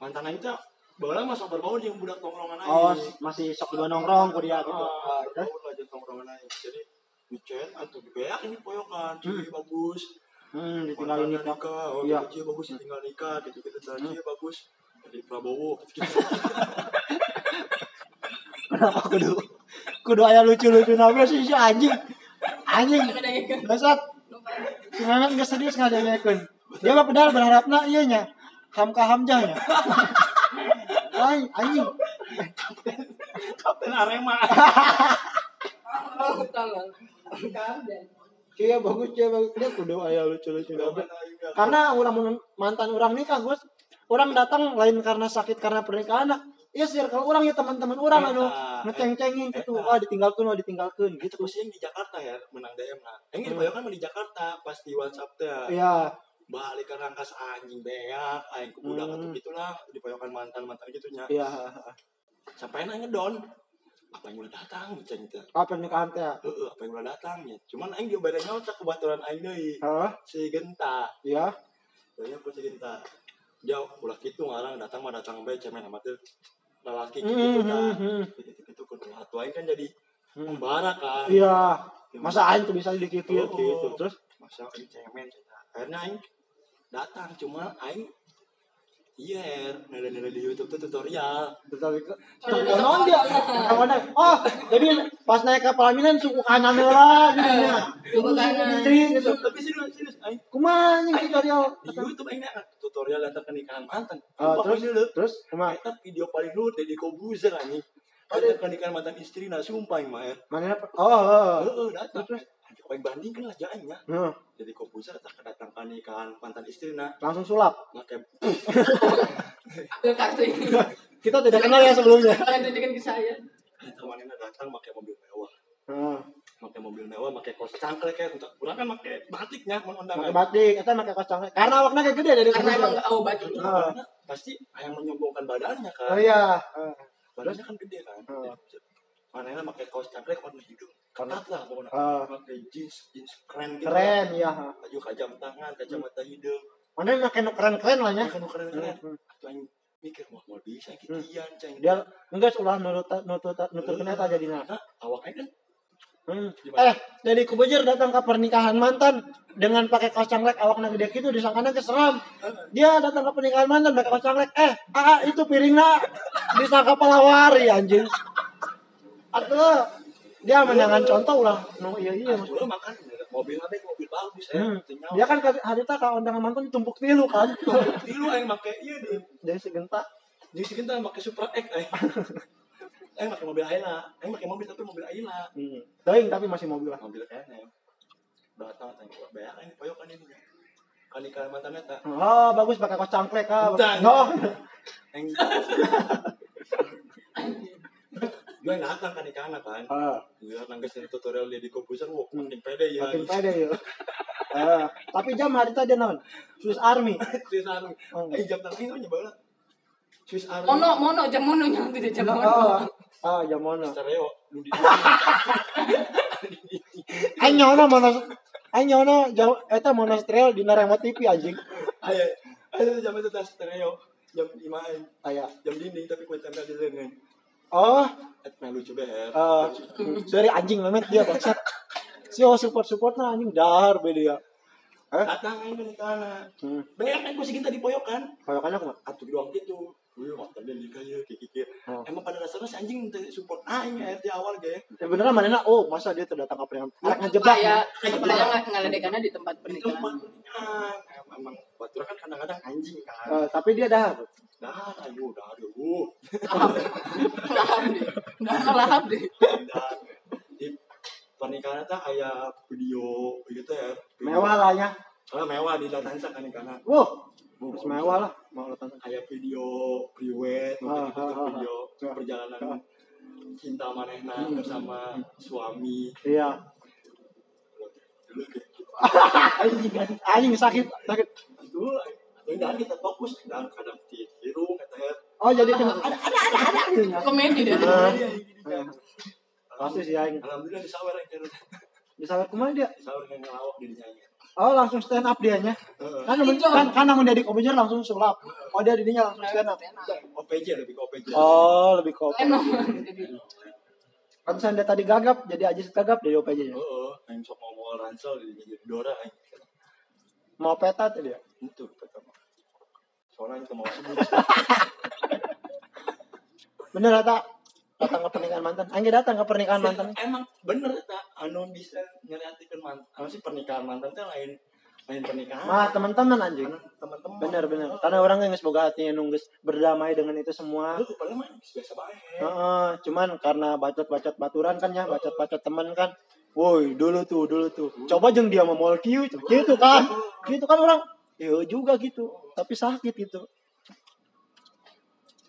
Mantan aing teh baheula mah sok berbau jeung budak tongkrongan aing. Oh, masih sok dua nongkrong ku dia gitu. Ah, terus aja tongkrongan aing. Jadi dicet atuh dibeak ini poyokan, jadi bagus. Hmm, ditinggalin nikah. Oh, iya. Dia bagus ditinggal nikah, gitu-gitu tadi hmm. bagus. Jadi Prabowo gitu. Kenapa kudu kudu aya lucu-lucu nabe sih si anjing. Anjing. Besok. Sebenarnya enggak serius ngadainkeun. Dia mah padahal berharapna ieu nya. Hamka Hamzah nya. Ai, anjing. Kapten Arema. Iya bagus, iya bagus. Dia kudu aya lucu-lucu nabe. Karena urang mantan urang nikah, Gus. Orang datang lain karena sakit karena pernikahan. Iya circle orang ya teman-teman orang anu ngeceng-cengin gitu. Wah, ditinggalkeun, wah ditinggalkeun. Gitu mesti di Jakarta ya menang D M lah. Engge dibayokan mah di Jakarta pas di WhatsApp teh. Iya. Balik ke rangkas anjing beak, aing ku budak atuh gitulah dibayokan mantan-mantan gitu nya. Iya, heeh. Sampai aing ngedon. Apa yang udah datang ceng teh. Apa pernikahan teh? Heeh, apa yang udah datang nya. Cuman aing juga beda nyaut ke baturan aing deui. Heeh. Si Genta. Iya. Banyak ku si Genta. Jauh ulah kitu ngarang datang mah datang bae cemen amatir lelaki gitu mm-hmm. kan gitu kudu ngatuin kan jadi membara kan iya masa aing tuh bisa dikitu oh, gitu terus masa aing cemen akhirnya aing datang cuma aing iya nere-nere di YouTube tuh tutorial tutorial non dia oh jadi pas naik ke pelaminan suku kanan lah gitu nya suku kanan gitu tapi serius-serius aing kumaha nih tutorial di YouTube aing tutorial latar pernikahan mantan. Oh, terus dulu, terus kumaha? Eta video paling luhur Deddy Corbuzier anjing. Latar pernikahan mantan istri na sumpah imah ya. Mana apa? Oh, heeh, datang. Terus aing bandingkeun lah jaannya. Heeh. Deddy Corbuzier datang kedatang pernikahan mantan istri na langsung sulap. Make. Ambil kartu ini. Kita tidak kenal ya sebelumnya. Kan tunjukin ke saya. Temannya datang pakai mobil mewah. Heeh. Pakai mobil mewah, pakai kaos cangklek kayak untuk kurang kan pakai batiknya mun undangan. Pakai batik, eta pakai kaos cangklek. Karena warna kayak gede dari karena emang oh baju. Heeh. Pasti yang menyombongkan badannya kan. Oh iya, heeh. Badannya kan gede kan. Heeh. Manehna pakai kaos cangklek warna hidung. Ketat lah pokoknya. Pakai jeans, jeans keren gitu. Keren ya, heeh. Baju kajam tangan, kacamata hidung. Manehna pakai nu keren-keren lah nya. Nu keren-keren. Atuh aing mikir mah mau bisa gitu ian ceng. Dia enggeus ulah nurut nurut nuturkeun eta jadina. Awakna kan Hmm. Eh, Deddy Corbuzier datang ke pernikahan mantan dengan pakai kaos cangklek awakna gede gitu disangkana keseram. Dia datang ke pernikahan mantan pakai kaos cangklek. Eh, aa itu piringna disangka palawari anjing. Atuh, dia menangan contoh ulah nu ieu ieu makan mobil teh mobil bagus ya. Dia kan harita ka undangan mantan ditumpuk tilu kan. Tilu aing make ieu di. Jadi si Genta, jadi si Genta make Supra X aing. Aing pakai mobil Ayla, aing pakai mobil tapi mobil Ayla. Hmm. Teuing tapi masih mobil lah. Mobil kayaknya. Datang teh gua beak ini poyokan ini. Kali Kalimantan eta. Oh, bagus pakai kaos cangklek ah. Noh. Aing. Gua datang kan ikan kan. Heeh. Gua nanggesin tutorial di komputer gua mending pede ya. Makin pede ya. Heeh. Tapi jam hari tadi naon? Swiss Army. Swiss Army. Eh jam tadi nya baheula. Swiss Army. Mono, mono jam mono nya teu jam mono. Ah, ya mana? Stereo. Aing nyono mana? Aing nyono jauh eta mana stereo di remote T V anjing. Aya. Aya jam eta stereo. Jam lima aing. Aya, jam dinding tapi ku tempel di leungeun. Oh, eta lucu banget. Eh, dari anjing banget dia bangsat. Si support-supportna anjing dahar be dia. Hah? Datang aing nikahna. Hmm. Beak aing ku sigita di poyokan. Poyokanna kumaha? Atuh doang kitu. Wih, waktu dia nikah ya, kikikir. Oh. Emang pada dasarnya si anjing support aing ya, di awal gaya. Ya beneran manehna, oh masa dia terdatang apa yang arek ngejebak ya. Kayak padahal ngaledekanna di tempat pernikahan. Di tempat pernikahan. Emang batura kan kadang-kadang anjing kan. Uh, tapi dia dahar. Dahar, ayo dahar deh. Dahar deh. Dahar deh. Dahar. Di pernikahan itu kayak video gitu ya. Mewah lah ya. Oh, mewah di Latansa kan nikahna. Wah. Terus mewah lah, mau lepas kayak video priwet, ah, gitu, ah, video ah, perjalanan ah, cinta manehna hmm, bersama suami. Iya. Dulu kayak gitu. Anjing sakit, sakit. Aduh, Jangan kita fokus, jangan kadang tiru katanya. Oh jadi ada ada ada ada komedi deh. Pasti sih aing. Alhamdulillah disawer aing terus. Disawer kumaha dia? Disawer yang ngelawak dirinya. Oh langsung stand up dia nya. Kan kan kan namun jadi komedian langsung sulap. Oh dia dirinya langsung stand up. O P J lebih ke O P J. Oh lebih ke O P J. Pantesan dia tadi gagap jadi aja segagap dari O P J ya. Heeh, aing sok ngomong ransel jadi Dora aing. Mau petat dia. Itu petat. Soalnya itu mau sebut. Bener tak? Datang ke pernikahan mantan. Angge datang ke pernikahan mantan. Emang bener tak? Anu bisa ngeriatikan mantan. Anu sih pernikahan mantan teh lain lain pernikahan. Mah teman-teman anjing. Teman-teman. Bener-bener. Karena orang yang nggak semoga hatinya nunggu berdamai dengan itu semua. Itu paling main biasa baik. Heeh, cuman karena bacot-bacot baturan kan ya, bacot-bacot teman kan. Woi, dulu tuh, dulu tuh. Coba jeung dia memol kieu gitu kan. Gitu kan orang. Iya juga gitu, tapi sakit gitu.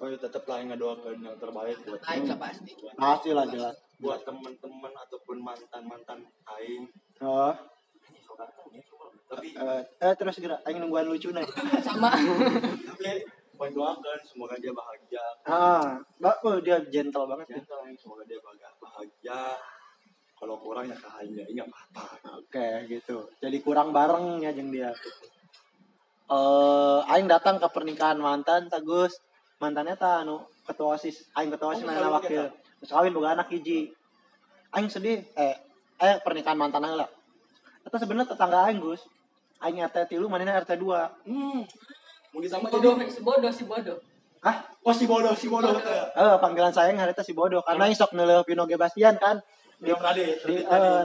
Oh, tetap lah ngedoakan yang terbaik buat aing lah pasti. Pasti lah jelas. Buat teman-teman ataupun mantan-mantan aing. Oh. Tapi eh, eh terus gerak aing nungguan lucuna. Sama. Tapi buat doakan semoga dia bahagia. Ah, oh, dia gentle banget. Gentle aing semoga dia bahagia. Kalau kurang ya ke aing ya enggak apa-apa. Oke, gitu. Jadi kurang bareng ya jeung dia. Uh, aing datang ke pernikahan mantan, tagus mantannya ta anu ketua osis, aing ketua osis mana wakil, terus kawin boga anak hiji, aing sedih, eh, eh pernikahan mantan aing lah, atau sebenarnya tetangga aing gus, aing R T tilu manina R T dua, hmm, mau ditambah jadi si bodoh si bodoh, ah, oh si bodoh si bodoh, eh panggilan sayang hari itu si bodoh, karena aing sok neleuh Vino G Bastian kan, di Radit,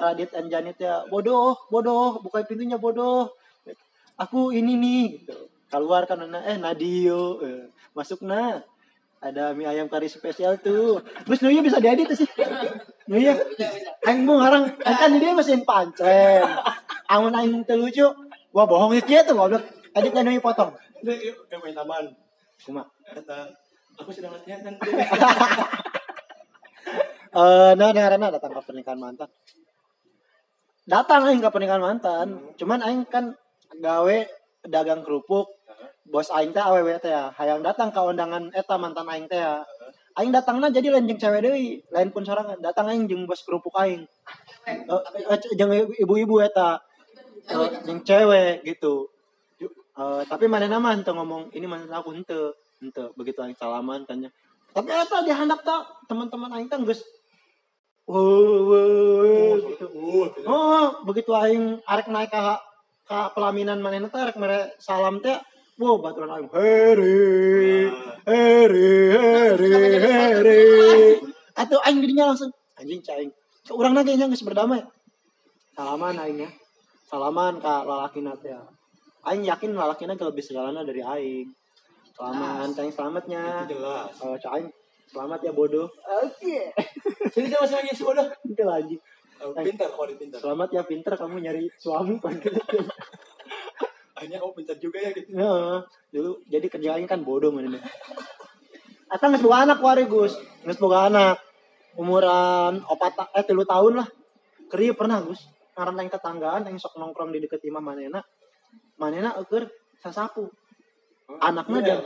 Radit and Janit ya, bodoh bodoh, bukain pintunya bodoh. Aku ini nih gitu. Keluar kan eh Nadio eh, masuk nah ada mie ayam kari spesial tuh terus Nuyu bisa diedit sih Nuyu aing mung arang kan dia mesin pancen amun aing teu lucu wah bohong ieu tuh goblok edit Nuyu potong eh main taman cuma aku sedang latihan dan eh nah dengarana datang ke pernikahan mantan datang aing ke pernikahan mantan cuman aing kan gawe dagang kerupuk uh-huh. Bos aing teh aww teh ya hayang datang ke undangan eta mantan aing teh ya uh-huh. Aing datangna jadi lain jeung cewek deui lain pun sorangan datang aing jeung bos kerupuk aing uh, jeung ibu-ibu eta uh, jeung cewek gitu uh, tapi manehna mah henteu ngomong ini mantan aku henteu henteu begitu aing salaman tanya tapi eta di handap teh teman-teman aing teh geus oh gitu oh begitu aing arek naik ka ka pelaminan manehna teh rek mere salam teh wow baturan aing heri heri heri heri atuh aing dirinya langsung anjing caing ke urang na kayaknya geus berdamai salaman aing ya salaman ka lalakina teh aing yakin lalakina teh lebih segalana dari aing salaman caing selamatnya jelas oh caing selamat ya bodoh oke sini sama saya si bodoh teh lagi pintar kok dipintar. Selamat ya pintar kamu nyari suami panggil. Akhirnya kamu pintar juga ya gitu. Heeh. Dulu jadi kerjaannya kan bodoh manehna. Eta geus boga anak wari Gus. Geus boga anak. Umuran opat eh tilu tahun lah. Keri pernah Gus. Ngaran aing tetanggaan aing sok nongkrong di deket imah manehna. Manehna eueur sasapu. Anakna dia.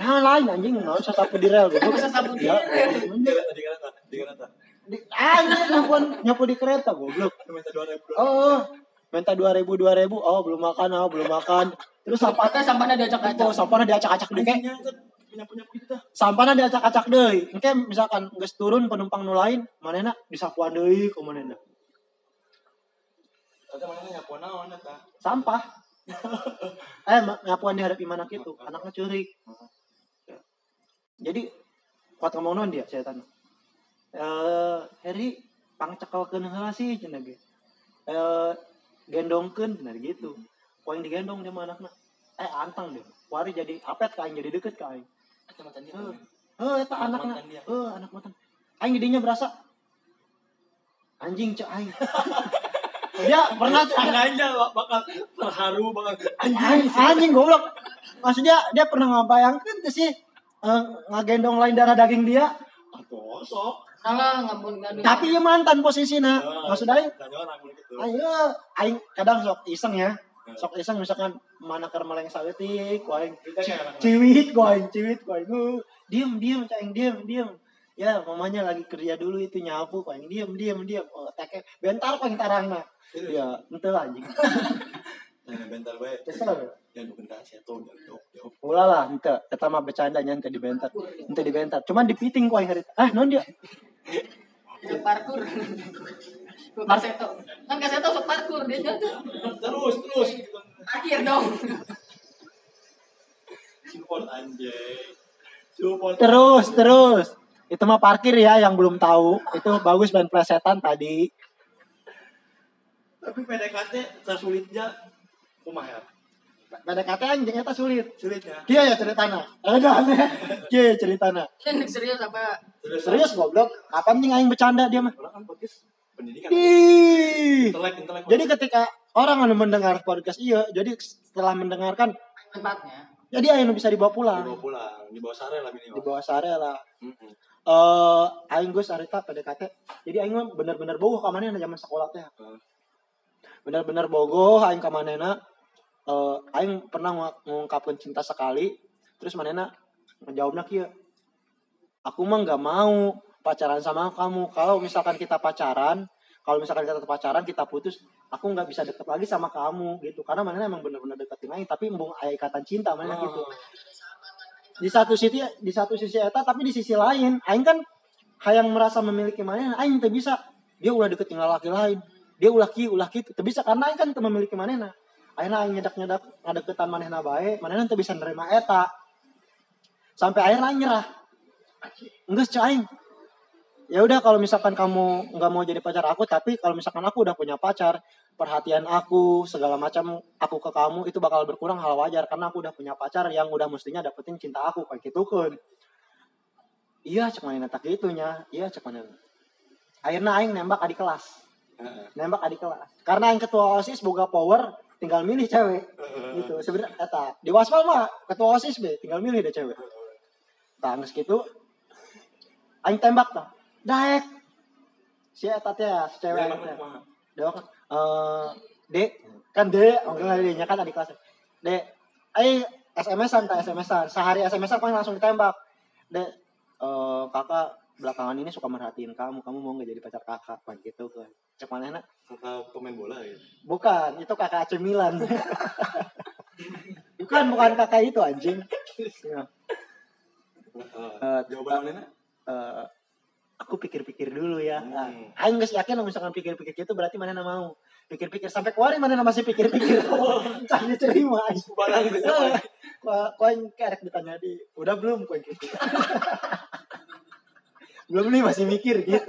Nah lain anjing, naon sasapu di rel goblok. Sasapu di rel. Tadi kata, tadi kata. Di, ah nyapuan nyapu di kereta goblok minta dua ribu oh minta dua ribu dua ribu oh belum makan oh belum makan terus sampahna sampahna diacak-acak oh sampahna diacak-acak deui punya-punya kita sampahna diacak-acak deui engke misalkan geus turun penumpang nu lain manehna disapuan deui ku manehna eta manehna nyapuan naon eta sampah eh nyapuan di hadap imana kitu anakna ceurik jadi kuat ngomong naon dia setan eh Heri pangcekelkeun heula sih cenah ge. Eh gendongkeun bener gitu. Poing digendong dia mah anakna. Eh antang deh. Wari jadi apet ka aing jadi deket ka aing. Eta mantan dia. Heuh eta anakna. Heuh anak mantan. Aing didinya berasa anjing cek aing. Dia pernah tangganya bakal terharu bakal anjing anjing goblok. Maksudnya dia pernah ngabayangkeun teh sih ngagendong lain darah daging dia. Atuh sok. Alah ngambun ngadu. Tapi ieu mantan posisina. Maksud aing. Aing kadang sok iseng ya. Sok iseng misalkan mana keur meleng saletik, kuaing ciwit, kuaing ciwit, kuaing diem diem, cahing diem diem. Ya mamanya lagi kerja dulu itu nyapu, kuaing diem diem diem. Oh teke bentar kuaing tarangna. Ya henteu anjing. Nah, bentar bae. Dan bukan rahasia tuh jauh jauh. Ulah lah henteu, eta mah becandanya henteu dibentar. Henteu dibentar. Cuman dipiting kuaing harita. Ah, naon dia? Parkur. Bukan seto. Kan gak seto sok parkur dia jatuh. Terus terus gitu. Akhir dong. Support anjay. Support. Terus terus. Itu mah parkir ya yang belum tahu. Itu bagus ban plesetan tadi. Tapi P D K T tersulitnya kumaha ya? P D K T anjing eta sulit. Sulitnya. Dia ya ceritana. Ada aneh. Dia ceritana. Serius apa? Serius goblok. Kapan anjing aing bercanda dia mah? Orang kan podcast. Pendidikan. Intelek, intelek. Jadi ketika orang mendengar podcast iya, jadi setelah mendengarkan manfaatnya. Jadi aing bisa dibawa pulang. Dibawa pulang, dibawa sare lah minimal. Dibawa sare lah. Heeh. Eh, aing geus arita P D K T. Jadi aing bener-bener bogoh ka manehna zaman sekolah teh. Heeh. Bener-bener bogoh aing ka manehna. Eh, aing pernah ngungkapkeun cinta sekali, terus manehna ngejawabna kieu. Aku mah enggak mau pacaran sama kamu. Kalau misalkan kita pacaran, kalau misalkan kita pacaran, kita putus, aku nggak bisa deket lagi sama kamu gitu. Karena mana emang bener-bener deketin aja, tapi embung ada ikatan cinta mana oh. Gitu. Di satu sisi, di satu sisi eta, tapi di sisi lain, aing kan hayang merasa memiliki mana, aing teu bisa. Dia ulah deketin laki lain, dia ulah ki, ulah ki, teu bisa karena aing kan teu memiliki mana. Akhirnya aing nyedak-nyedak ngadeketan manehna bae, manehna teu bisa nerima eta. Sampai akhirnya aing nyerah. Enggeus ceu aing. Ya udah kalau misalkan kamu nggak mau jadi pacar aku, tapi kalau misalkan aku udah punya pacar, perhatian aku segala macam aku ke kamu itu bakal berkurang, hal wajar karena aku udah punya pacar yang udah mestinya dapetin cinta aku kayak gitu kan. Iya cek mana tak gitunya, iya cek mana. Akhirnya aing nembak adik kelas, nembak adik kelas. Karena aing ketua OSIS boga power, tinggal milih cewek. Gitu sebenarnya eta di waspal mah ketua OSIS be, tinggal milih deh cewek. Tangis gitu, aing tembak tuh. Daek. Si eta teh si cewek teh. Dok, eh Dek, kan Dek, enggak ada nya kan adik kelas. Dek, ai S M S-an ta S M S-an. Sehari S M S-an paling langsung ditembak. Dek, eh kakak belakangan ini suka merhatiin kamu, kamu mau enggak jadi pacar kakak? Kan gitu kan. Cek manehna kakak pemain bola gitu. Bukan, itu kakak A C Milan. bukan, bukan kakak itu anjing. Heeh. Eh, jawaban manehna? Eh Aku pikir-pikir dulu ya. Hmm. Aing geus yakin lamun misalkan pikir-pikir itu berarti manehna mau. Pikir-pikir sampai kuari manehna masih pikir-pikir. Kan diterima aing barang gitu. Koin karek ditanya di, udah belum koin gitu. belum nih masih mikir gitu.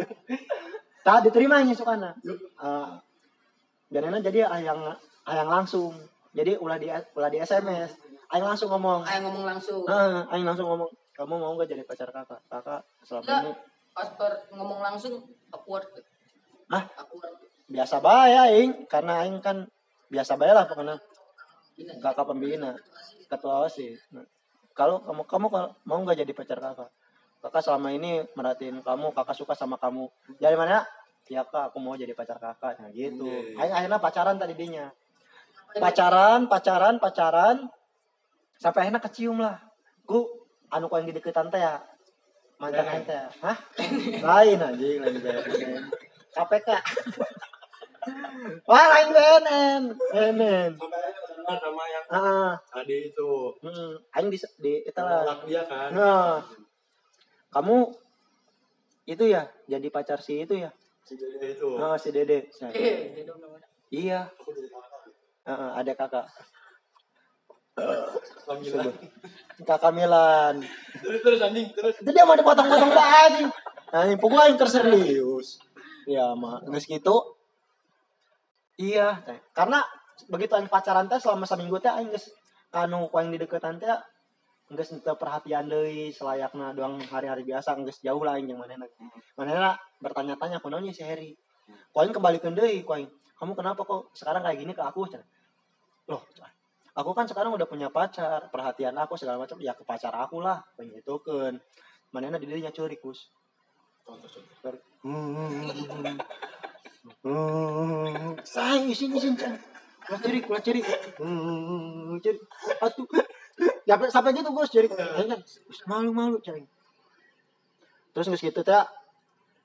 Tah diterima nya sukana. Uh, Biarna jadi ayang ayang langsung. Jadi ulah di ulah di S M S. Aing langsung ngomong. Aing ngomong langsung. Heeh, uh, aing langsung ngomong, kamu mau enggak jadi pacar kakak? Kakak selama ini pas ngomong langsung awkward. Hah? Awkward. Biasa bae aing, karena aing kan biasa bae lah pokoknya. Kakak pembina, ketua OSIS. Nah, kalau kamu kamu mau enggak jadi pacar kakak? Kakak selama ini merhatiin kamu, kakak suka sama kamu. Dari mana? Ya kak, aku mau jadi pacar kakak. Nah gitu. Aing akhirnya pacaran tadi dinya. Pacaran, pacaran, pacaran. Sampai akhirnya kecium lah. Ku anu ku yang dideketan teh ya. Mantan aing teh. Hah? Lain anjing, lain B N N. K P K. Wah, lain B N N. B N N. Sama sama yang heeh. Tadi itu. Heeh. Aing di di eta lah. Dia kan. Nah. Kamu itu ya jadi pacar si itu ya? Si Dede itu. Heeh, si Dede. Iya. Heeh, ada kakak. Kamilan. Kakak Milan. Terus terus anjing, terus. Itu dia mah dipotong-potong bae. Anjing pokoknya yang terserius. Ya mah, geus kitu. Iya, teh. Karena begitu aing pacaran teh selama seminggu teh aing geus kanu ku aing dideketan teh geus teu perhatian deui selayakna doang hari-hari biasa, geus jauh lah aing jeung manehna. Manehna bertanya-tanya kunaon nya si Heri. Ku aing kebalikeun deui ku aing. Kamu kenapa kok sekarang kayak gini ke aku? Loh, aku kan sekarang udah punya pacar, perhatian aku segala macam ya ke pacar aku lah, kayak gitu kan. Manehna di dirinya curikus. Contoh-contoh. Hmm. Hmm. Sang isin-isin. Kelas ciri, kelas ciri. Hmm, ciri. Aduh. Sampai sampai gitu bos, jadi malu-malu cari. Terus nggak gitu tak?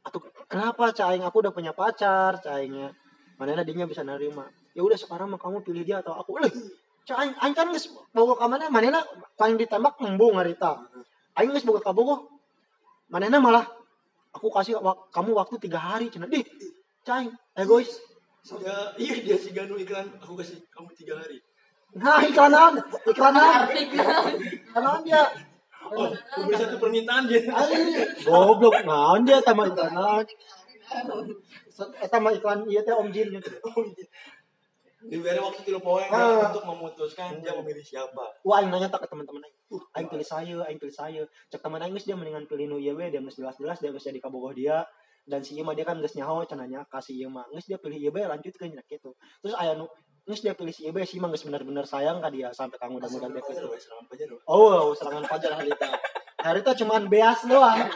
Atuh kenapa Caing, aku udah punya pacar Caingnya, mana dia bisa nerima. Ya udah sekarang mah kamu pilih dia atau aku. Lih Caing aing kan geus bogo ka mana, manehna paling ditembak embung harita aing geus bogo ka bogo, manehna malah aku kasih wak, kamu waktu tiga hari cenah. Dih Caing egois ya, iya dia si Ganu iklan aku kasih kamu tiga hari. Nah iklanan iklanan iklanan dia. Oh, cuma satu permintaan dia. Goblok, nah dia sama iklan. Sama iklan iya teh Om Jin. Diberi waktu tilu poe untuk memutuskan dia memilih siapa. Wah, aing nanya tak ke teman-teman aing. Uh, aing pilih saya, aing pilih saya. Cek teman aing geus dia mendingan pilih nu ieu we, dia geus jelas-jelas dia geus jadi kabogoh dia. Dan si ieu mah dia kan geus nyaho cenanya kasih ieu mah. Geus dia pilih ieu we lanjutkeun nya kitu. Terus aya nu terus dia pilih si Ibe sih emang benar-benar sayang kan dia sampai kang udah mudah dekat. Oh, serangan pajar harita. Harita cuman beas doang.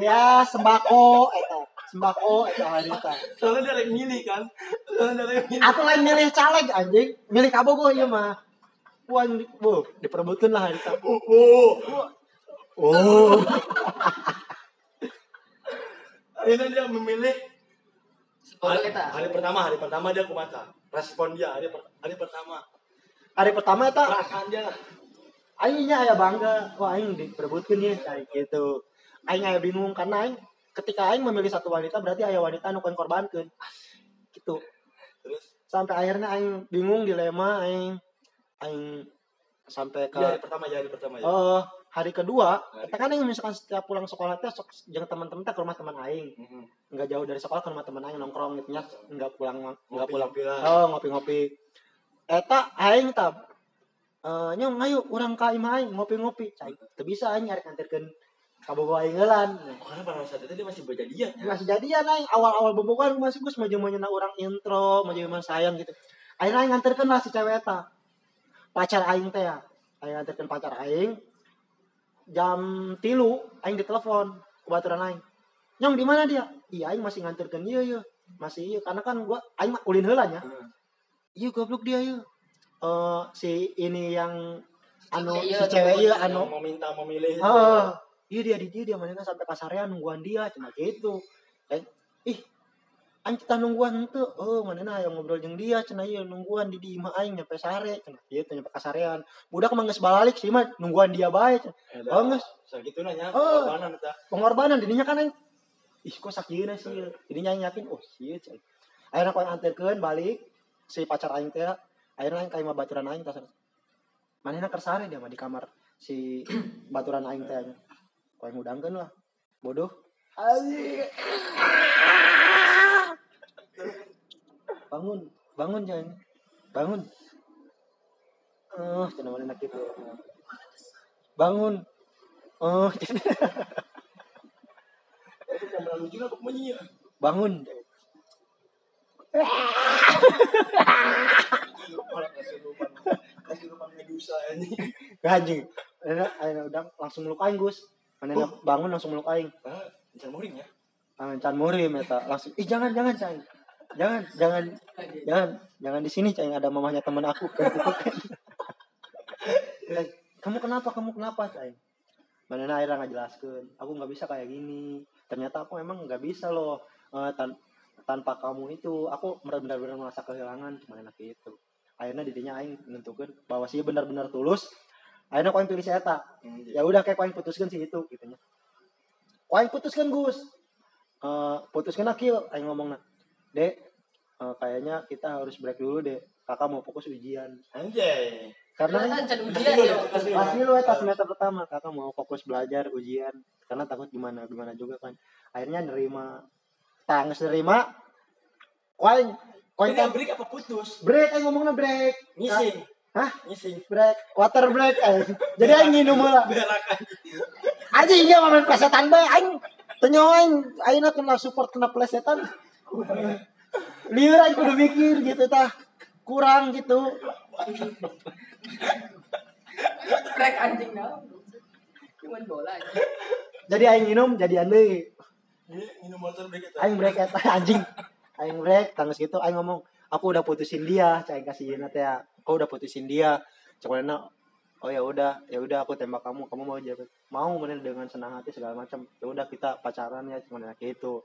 Beas sembako eta. Sembako eta harita. Soalnya dia lagi milih kan. Soalnya dia milih. Atau lain milih caleg anjing, milih kabogoh ieu mah. Puan bu, diperebutkeun lah harita. Oh. Oh. Akhirnya dia memilih hari, hari pertama, hari pertama dia kumata. Respon dia hari, per, hari pertama. Hari pertama eta perasaan dia lah. Aing nya aya bangga, wah aing diperebutkeun ieu ya, gitu. Aing aya bingung karena aing ketika aing memilih satu wanita berarti aya wanita anu korbankeun. Gitu. Terus sampai akhirnya aing bingung dilema aing aing sampai ke ya, hari pertama ya, hari pertama ya. Uh, hari kedua, kita kan yang misalkan setiap pulang sekolah teh sok jeung teman-teman teh ke rumah teman aing. Heeh. Mm-hmm. Enggak jauh dari sekolah ke rumah teman aing nongkrong gitu nya, enggak pulang enggak pulang. Oh, ngopi-ngopi. Eta aing tah eh nyong ayo urang ka imah aing ngopi-ngopi. Cai teu bisa aing arek anterkeun ka bogo aing heula. Oh, karena pada saat itu dia masih berjadian. Ya? Masih jadian aing awal-awal bobogohan masih geus maju-maju na urang intro, maju-maju sayang gitu. Akhirnya aing anterkeun lah si cewek eta. Pacar aing teh ya. Aing anterkeun pacar aing. Jam tilu aing ditelepon ku baturan aing. Nyong di mana dia? Iya aing masih nganterkeun ieu ieu. Masih ieu karena kan gua aing mah ulin heula nya. Ieu goblok dia ieu. Uh, si ini yang anu si cewek ieu anu mau minta memilih. Heeh. Ieu dia di dia mana sampai pasarean nungguan dia cuma gitu. Kayak ih aing tah nungguan henteu. Oh manehna aya ngobrol jeung dia cenah ieu nungguan di dieu mah aing nyampe sare cenah kieu nyampe kasarean. Budak mah geus balalik sih mah nungguan dia bae. Bangus. Sakituna nya pengorbanan eta. Pengorbanan dininya kan aing. Ih kok sakieuna sih. Dininya aing yakin oh sieut cai. Akhirna ku anterkeun balik si pacar aing teh. Akhirna aing ka imah baturan aing tah. Manehna kersare dia mah di kamar si baturan aing teh. Ku aing udangkeun lah. Bodoh. Anjing. Bangun, bangun jangan. Bangun. Oh, cenah mana gitu. Bangun. Oh, bangun. Anjing. Udah langsung meluk aing, Gus. Manehna bangun langsung meluk aing. Ah, encan murim ya. Ah, encan murim eta. Langsung, ih jangan jangan, Cai. Jangan, jangan, jangan, jangan di sini Cai, ada mamahnya teman aku. Kamu kenapa? Kamu kenapa, Cai? Manehna akhirnya ngajelaskeun, aku nggak bisa kayak gini. Ternyata aku emang nggak bisa loh uh, tan- tanpa kamu itu. Aku benar-benar merasa kehilangan, manehna gitu. Akhirnya didinya aing nentukeun bahwa sih benar-benar tulus. Akhirnya ku aing pilih si eta. Hmm, ya udah kayak ku aing putuskeun sih itu gitu nya. Ku aing putuskeun Gus. Uh, putuskeun akil aing ngomongna. Dek, uh, kayaknya kita harus break dulu deh. Kakak mau fokus ujian. Anjay. Karena kan ujian ya. Pasti lu eta semester pertama, kakak mau fokus belajar ujian karena takut gimana gimana juga kan. Akhirnya nerima. Tangis nerima. Koin, koin break apa putus? Break, ayo ngomongnya break. Ngising. Hah? Ngising. Break, water break. Jadi aing nginum heula. Berakan. Anjing ieu mah main plesetan bae aing. Teu nyoeng, ayeuna kena support kena plesetan. Liur aja udah mikir gitu tah kurang gitu. Trek anjing dah, cuman bola aja. Jadi aing minum jadi ande. Minum motor break eta. Aing break eta anjing. Aing break tangis gitu aing ngomong, aku udah putusin dia, cai kasih inat ya, aku udah putusin dia, cakapnya, oh ya udah, ya udah aku tembak kamu, kamu mau jadi, mau mana dengan senang hati segala macam, ya udah kita pacaran ya, cuma kayak itu.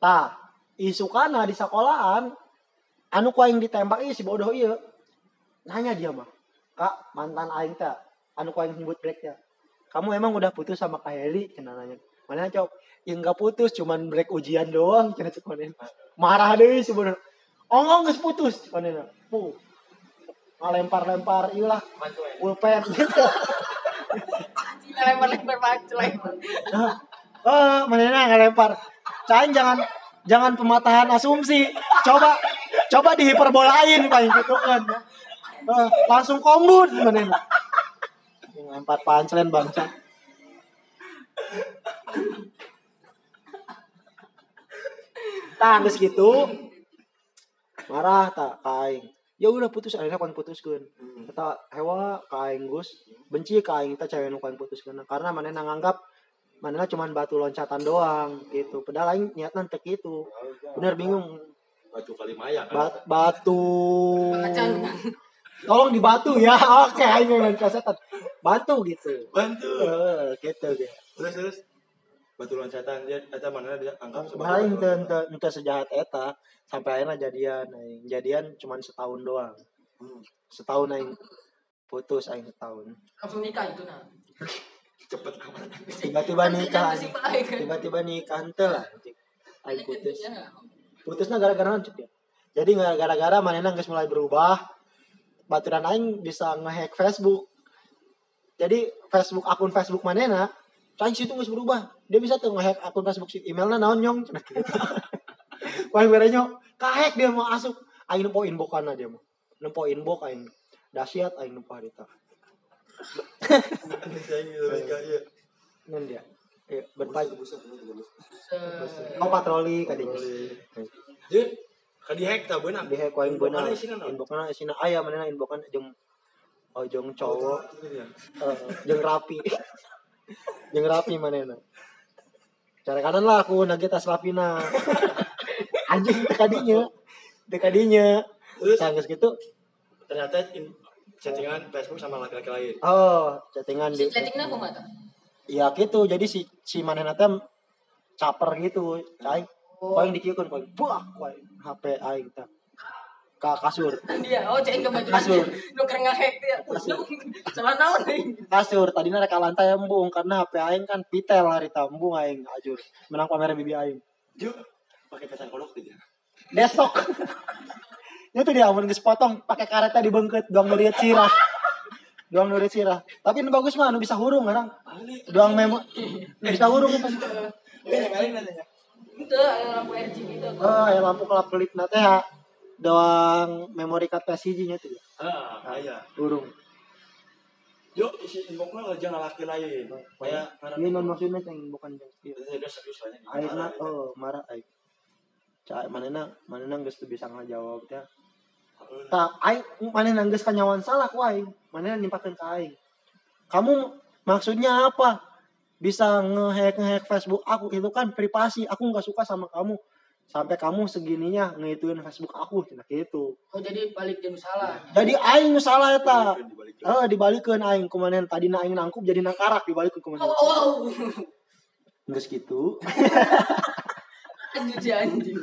Tah, isukana di sekolahan, anu ku aing ditembak ieu si bodoh ieu, nanya dia mah, kak mantan aing teh, anu ku aing nyebut break teh, kamu emang udah putus sama Kak Heli, cina nanya. Mana cok, yang gak putus, cuman break ujian doang, cina cekonin. Marah deh sebenernya. Ongong nges putus, cekonin. Puh, ngelempar-lempar, iyalah, pulpen. Ngelempar-lempar, panculai. Oh, mana ngelempar. Cain jangan, jangan pematahan asumsi. Coba, coba dihiperbolain, kayak gitu kan. Uh, langsung kombun, mana. Ngelempar panculan bangsa. Tah geus kitu marah tak kaing. Ya udah putus akhirnya kan putuskeun. Eta hewa kaing Gus benci kaing teh cewek nu kan putuskeun karena manehna nganggap manehna cuman batu loncatan doang gitu. Padahal aing niatna teh kitu. Bener bingung. Batu Kalimaya kan. Ba- batu. Tolong dibatu ya. Oke okay, aing main kasetan. Bantu gitu. Bantu. Heeh, gitu ge. Terus terus batu loncatan dia eta mana dia anggap sebagai batu loncatan minta sejahat eta sampai akhirnya jadian aing jadian cuman setahun doang hmm. setahun aing putus aing setahun langsung nikah itu nah cepet amat tiba-tiba nikah tiba-tiba nikah henteu lah aing putus putusnya gara-gara nancuk ya jadi gara-gara manehna geus mulai berubah baturan aing bisa ngehack Facebook jadi Facebook akun Facebook manehna Cain situ nggak berubah, dia bisa tuh ngehack akun Facebook si emailnya naon nyong, cina gitu. Paling berenya, kahack dia mau masuk, aing nempo inboxana dia mau, nempo inbox aing, dahsyat aing nempo harita. Nen dia, berpacu. Oh patroli kadinya. Jadi kadihack tak benar. Dihack aing benar. Inboxana sini ayam mana inboxan jeng, oh jeng cowok, jeng rapi. Yang rapi manehna. Cara kanan lah aku nage tas rapina. Anjing dekadinya. Dekadinya. Terus nah, gitu ternyata in, chattingan Facebook sama laki-laki lain. Oh, chattingan si di. Chattingna kok enggak tahu. Ya gitu. Jadi si si manehna teh caper gitu. Aing poing dikieun poing. Buah, poing H P aing teh. Ka kasur. Dia oh cek ke baju. Kasur. Nu keur ngehack dia. Salah naon aing. Kasur tadina rek ka lantai embung karena H P aing kan pitel harita embung aing ajur. Menang pamer bibi aing. Ju pakai pesan kolok teh dia. Desok. Nya teh dia amun geus potong pakai kareta dibeungkeut doang meureut sirah. Doang meureut sirah. Tapi nu bagus mah nu bisa hurung orang. Doang memo. Bisa hurung pas. Ngaling nantinya. Henteu lampu R G B gitu. Oh, ya lampu kelap kelipna teh. Doang memori card P S G-nya tuh ya? Ah, nah, iya. Urung. Yuk, isi inboxnya jangan laki lain. Kayak marah. Ini non maksudnya yang bukan yang serius. Dia serius banyak. Airna, oh marah air. Cak, manena, manena nggak bisa ngejawab ya. Tak, air, manena nggak kanyawan salah ku air. Manena nimpakin ke air. Kamu maksudnya apa? Bisa ngehack ngehack Facebook aku itu kan privasi. Aku nggak suka sama kamu. Sampai kamu segininya ngituin Facebook aku cina gitu. Oh jadi balik dia salah. Jadi aing nu salah eta. Heeh dibalikeun aing kumanen tadina aing nangkup jadi nangkarak dibalikeun kumanen. Oh. Geus kitu. Anjing anjing.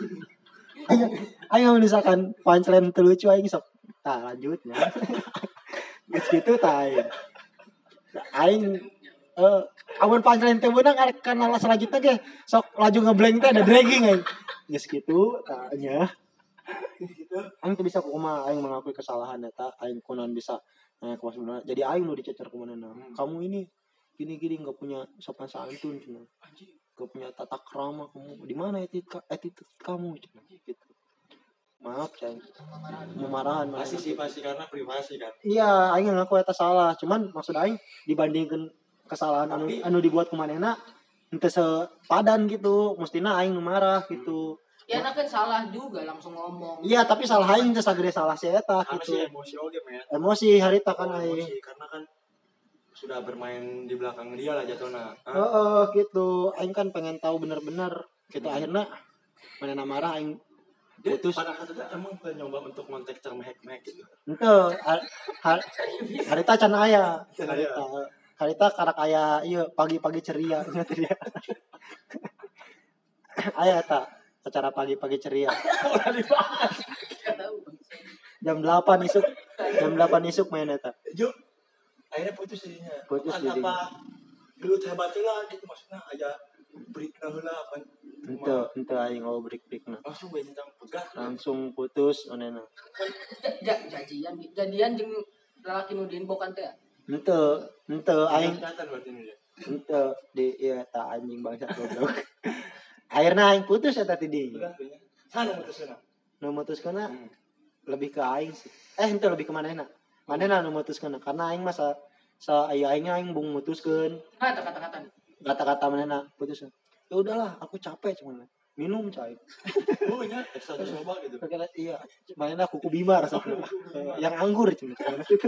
Ayo misalkan punchline teu lucu aing sok. Tah lanjutnya. Geus kitu tah aing. Aing eh amun punchline teu beunang arek kana selanjutna ge sok laju ngeblank teh ada dragging aing. Geus kitu tanya. Gitu. Aing teu bisa kumaha aing mengakui kesalahan eta, aing kunaon bisa nanya ku sebenarnya. Jadi aing nu dicecer ku manehna. Hmm. Kamu ini gini-gini enggak punya sopan santun cina. Anjing. Enggak punya tata krama kamu. Di mana etika attitude kamu cina gitu. Maaf cai. Memarahan. Pasti sih pasti karena privasi kan. Iya, aing ngaku eta salah. Cuman maksud aing dibandingkeun kesalahan anu anu dibuat ku manehna henteu sepadan gitu, mustina aing nu marah gitu. Ya nah, kan salah juga langsung ngomong. Iya, tapi salah aing teh sagede salah si eta gitu. Emosi emosi oge men. Emosi harita kan oh, aing. Emosi karena kan sudah bermain di belakang dia lah jatuhna. Heeh, oh, oh, gitu. Aing kan pengen tahu bener-bener gitu hmm. Akhirnya manehna marah aing Dia putus. Pada saat itu emang nyoba untuk kontak termehek-mehek gitu. Itu harita can aya. Harita karak aya ieu pagi-pagi ceria nya teh. Aya ta acara pagi-pagi ceria. jam delapan isuk. jam delapan isuk main eta. Juk. Akhirnya putus jadinya. Putus jadinya. Apa gelut hebat lah gitu maksudnya aja. Break na heula apa henteu henteu aing oh break break na langsung bae tentang putus langsung putus onena jadian jadian jeung lalaki nu diinbokan teh henteu henteu aing henteu di ieu eta anjing bangsat goblok akhirna aing putus eta ti deui sana mutuskeuna nu mutuskeuna lebih ke aing sih eh henteu lebih ke manehna manehna nu mutuskeuna karena aing mah sa aing aing aing bung mutuskeun eta kata-kata kata-kata mana putus ya udahlah aku capek cuman minum cai oh ya ekstra coba gitu iya mana kuku bima rasanya yang anggur cuman itu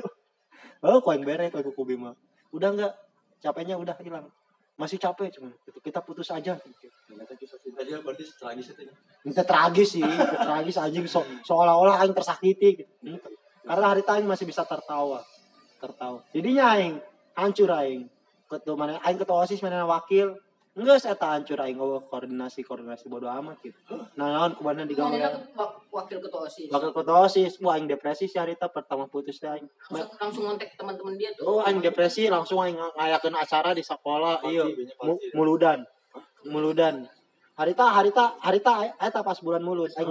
oh koin berek kayak kuku bima udah enggak capeknya udah hilang masih capek cuman gitu kita putus aja gitu ternyata kisah aja berarti tragis itu minta tragis sih tragis aja so seolah-olah aing tersakiti gitu karena hari aing masih bisa tertawa tertawa jadinya aing hancur aing ketua mana aing ketua OSIS mana wakil enggeus eta hancur aing koordinasi koordinasi bodo amat gitu naon kumaha digawe wakil ketua OSIS wakil ketua OSIS wah aing depresi si harita pertama putus teh aing langsung ngontek teman-teman dia tuh oh aing depresi langsung aing ngayakeun acara di sekolah ieu muludan muludan harita harita harita eta pas bulan mulud aing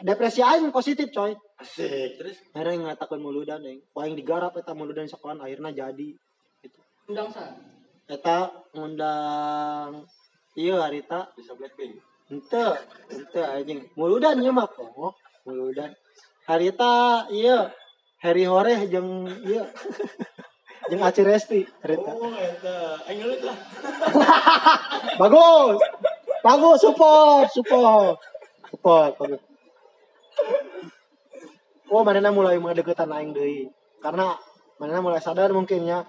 depresi aing positif coy asik terus aing ngatakeun muludan aing aing digarap eta muludan sekolah akhirna jadi undang sa eta ngundang ieu harita bisa Blackpink henteu henteu anjing muludan ieu mah poho muludan harita ieu Harry Horeh jeung ieu jeung Aci Resti harita oh eta aing ngeulit lah bagus bagus support support support bagus oh manehna mulai mendeketan aing deui karena manehna mulai sadar mungkinnya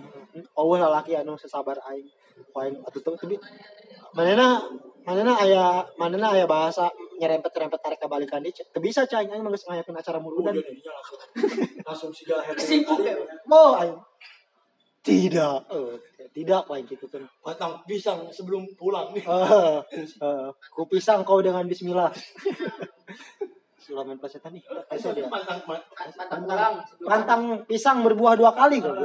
oh lalaki anu sesabar aing aing atuh teh manehna manehna aya manehna aya bahasa nyerempet-nyerempet tarik kabalikan di bisa cai aing mah geus ngayakeun acara muludan langsung siga sibuk mau aing tidak oh, tidak aing kitu kan potong pisang sebelum pulang heeh heeh ku pisang kau dengan bismillah sulaman pasetan nih pantang pantang pantang pisang berbuah dua kali kan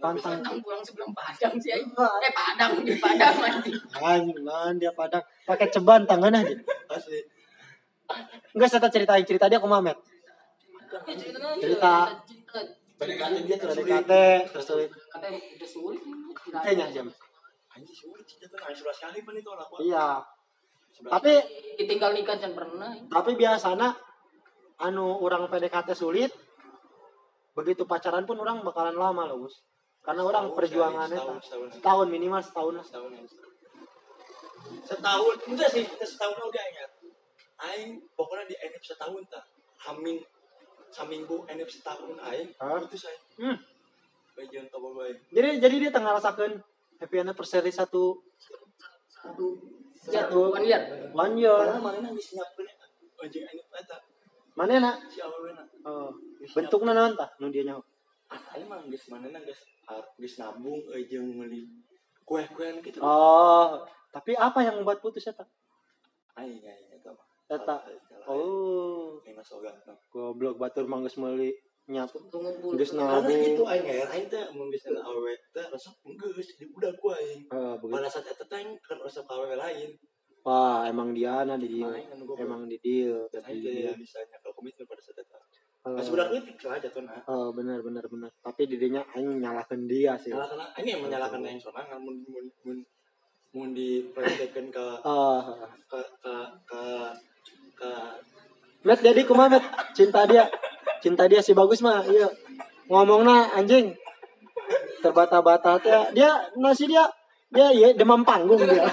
pantang pulang sebelum padang sih eh padang di padang anjing anjing dia padang pakai ceban tangannya aja asli enggak saya ceritain cerita dia ke Mamet cerita P D K T dia P D K T tersulit katanya udah sulit kayaknya jam anjing sulit cerita kan sebelas kali pun itu lah iya tapi ditinggal nikah jangan pernah ya. Tapi biasanya anu orang P D K T sulit begitu pacaran pun orang bakalan lama loh Gus karena setahun, orang perjuangannya setahun, setahun, setahun minimal setahun lah setahun setahun enggak sih setahun udah ingat aing pokoknya di enip setahun tak hamin saminggu enip setahun aing putus aing hmm. Bagian toba baik jadi jadi dia tengah rasakan happy endnya perseri satu satu satu one year one year mana nang geus nyiapkeun eta anjing anu eta manehna si awewena oh bentukna naon tah nu dia nyaho asalna mah geus manehna geus geus nabung euy jeung meuli kueh-kuehan kitu oh tapi apa yang membuat putus eta aing aing eta mah eta oh ini masuk ganteng goblok batur mah geus meuli nyapu geus nabung kitu aing air aing teh mun geus awewe teh resep geus jadi budak ku aing pada saat eta teh kan resep awewe lain wah emang dia nah di dia emang di dia aing teh bisa nyakal komitmen pada saat eta pas budak eutik lah jatuhna oh bener bener bener tapi di dinya aing nyalahkeun dia sih nyalahkeun aing emang nyalahkeun aing sorangan mun mun mun dipraktekeun ka ka ka ka Met jadi kumaha cinta dia cinta dia si bagus mah iya ngomongna anjing terbata-bata teh dia nasi dia dia iya demam panggung dia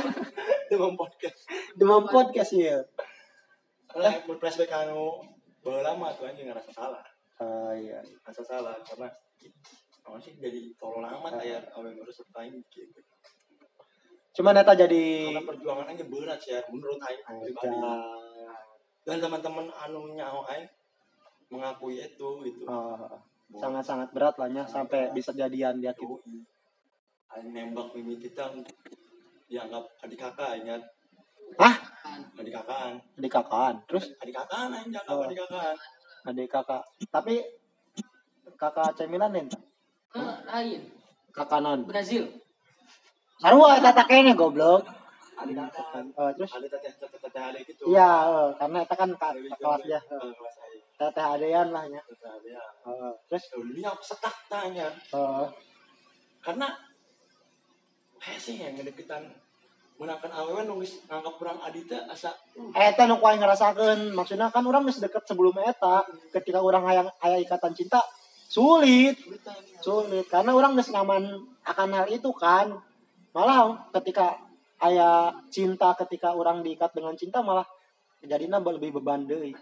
demam podcast demam podcast ya eh mun flashback anu baheula mah tuh anjing ngerasa salah ah iya ngerasa salah karena naon sih jadi tolol amat aya awe ngurus lain gitu cuman eta jadi karena perjuangan aja berat sih menurut aing pribadi dan teman-teman anu nyao aing mengakui itu gitu. Oh, sangat-sangat berat lah nya sampai bisa jadian dia gitu. Aing nembak mimi kita dianggap adik kakak ingat. Hah? Adik kakaan. Adik kakaan. Terus adik kakaan aing dianggap oh. adik kakaan. Adik kakak. Tapi kakak cemilan entah. Eh, lain. Kakak non. Brazil. Sarua eta takene goblok. Adik kakak. Oh, terus adik teteh-teteh ale gitu. Iya, heeh, karena eta kan kelas dia. Teteh adean lah nya. Teteh adean. Heeh. Terus dunia setak tanya. Heeh. Karena hese yang ngedeketan menangkan awewe nungis nganggap kurang adita asa uh. Eta nu kuaing ngerasakeun maksudna kan urang geus deket sebelum eta ketika urang hayang aya ikatan cinta sulit sulit karena urang geus nyaman akan hal itu kan malah ketika aya cinta ketika urang diikat dengan cinta malah jadina lebih beban deui.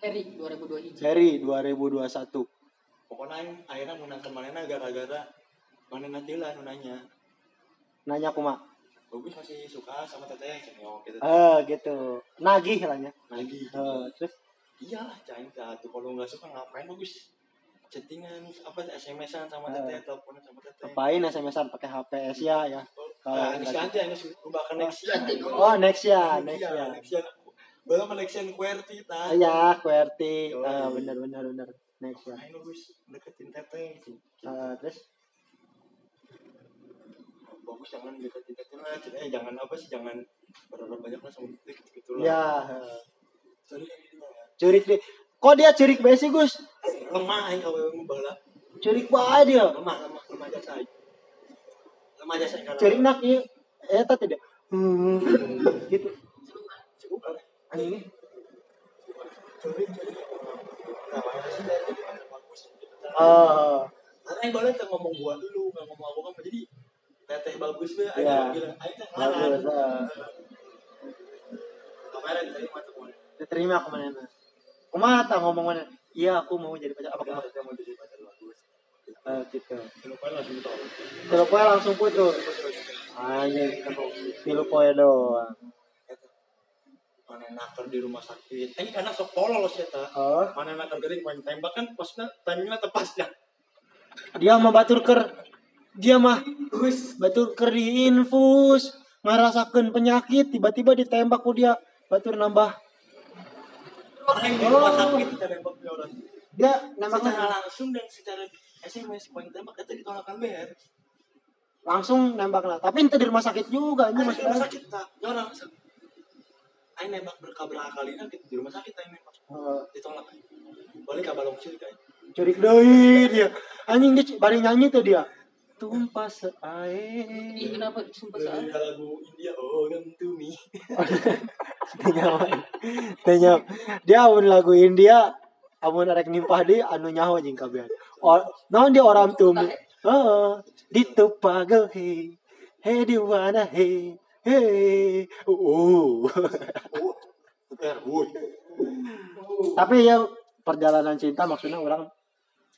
Heri dua ribu dua puluh satu Heri dua ribu dua puluh satu pokona aing akhirna menangkan manehna gara-gara manehna tilan nanya nanya aku mah, Bobis masih suka sama teteh cengok gitu. Eh gitu, nagih lah nya. Nagih. Uh, terus, iyalah cengok tuh kalau nggak suka ngapain Bobis? Chattingan apa S M S-an sama teteh, uh, teleponan sama teteh. Ngapain S M S-an pakai H P Asia ya? Kalau nanti hanya ubah koneksian. Oh Nexia, Nexia, Nexia. Belum koneksian QWERTY tah. Iya QWERTY, ah benar benar benar Nexia. Ayo Bobis deketin teteh. Ah terus. Bagus jangan deketin lah, eh jangan apa sih jangan berharap banyak lah sama detik gitu lah. Ya. Curi curik deh. Kok dia curik bae sih Gus? Lemah aing awewe ngebala. Curik bae dia. Lemah lemah lemah aja saya. Lemah aja saya. Curik nak ieu eta teh dia. Hmm. Gitu. Cukup kan. Anjing nih. Curik curik. Nah, sih dari jadi bagus gitu. Heeh. Aing boleh teh ngomong gua dulu, enggak ngomong aku kan jadi teteh bagus be, ayo bilang, ayo teh ngaran. Kemarin terima tuh boleh. Diterima kemarin. Kumaha tah ngomongannya? Iya, aku mau jadi pacar. Apa kamu mau jadi pacar bagus? Eh, gitu. Telepon langsung tahu. Telepon langsung putus. Anjing, pilu poe doang. Manehna keur di rumah sakit. Ini karena sok tolol sih eta. Manehna keur geuring main tembak kan pasna timingna tepasnya. Dia mah batur keur dia mah Gus batur keur diinfus ngarasakeun penyakit tiba-tiba ditembak ku dia batur nambah orang di rumah sakit ditembak orang dia nambah langsung dan secara S M S poin tembak itu ditolakkan ber langsung nembak lah tapi itu di rumah sakit juga ini masih rumah sakit tak orang aing nembak berkabaraha kalina di rumah sakit aing nembak ditolak balik ka balong curik aing curik deui dia anjing dia bari nyanyi tuh dia Tumpah seair. Ih kenapa tumpah seair? Lagu India orang to me. Tanya, dia amun lagu India, amun arek nimpah deui anu nyaho jeung kabean. Naon dia orang to me. Heeh. Ditupah geuhe. Hey di mana hey. Hey. Oh. Tapi ya perjalanan cinta maksudnya orang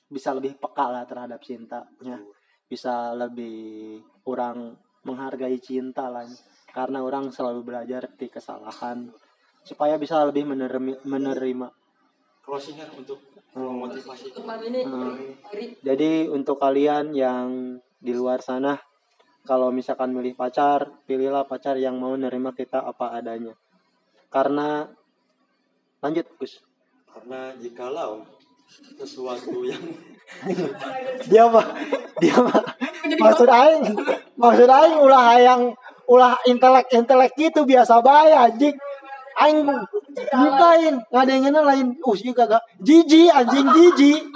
bisa lebih peka lah terhadap cintanya. Bisa lebih orang menghargai cinta lah karena orang selalu belajar dari kesalahan supaya bisa lebih menerima, menerima. Closing-nya untuk memotivasi hmm. Jadi untuk kalian yang di luar sana kalau misalkan milih pacar pilihlah pacar yang mau menerima kita apa adanya karena lanjut Gus karena jikalau sesuatu yang dia mah dia mah maksud aing maksud aing ulah hayang ulah intelek intelek gitu biasa bae anjing aing bukain ngadengena lain uh sih kagak jiji anjing jiji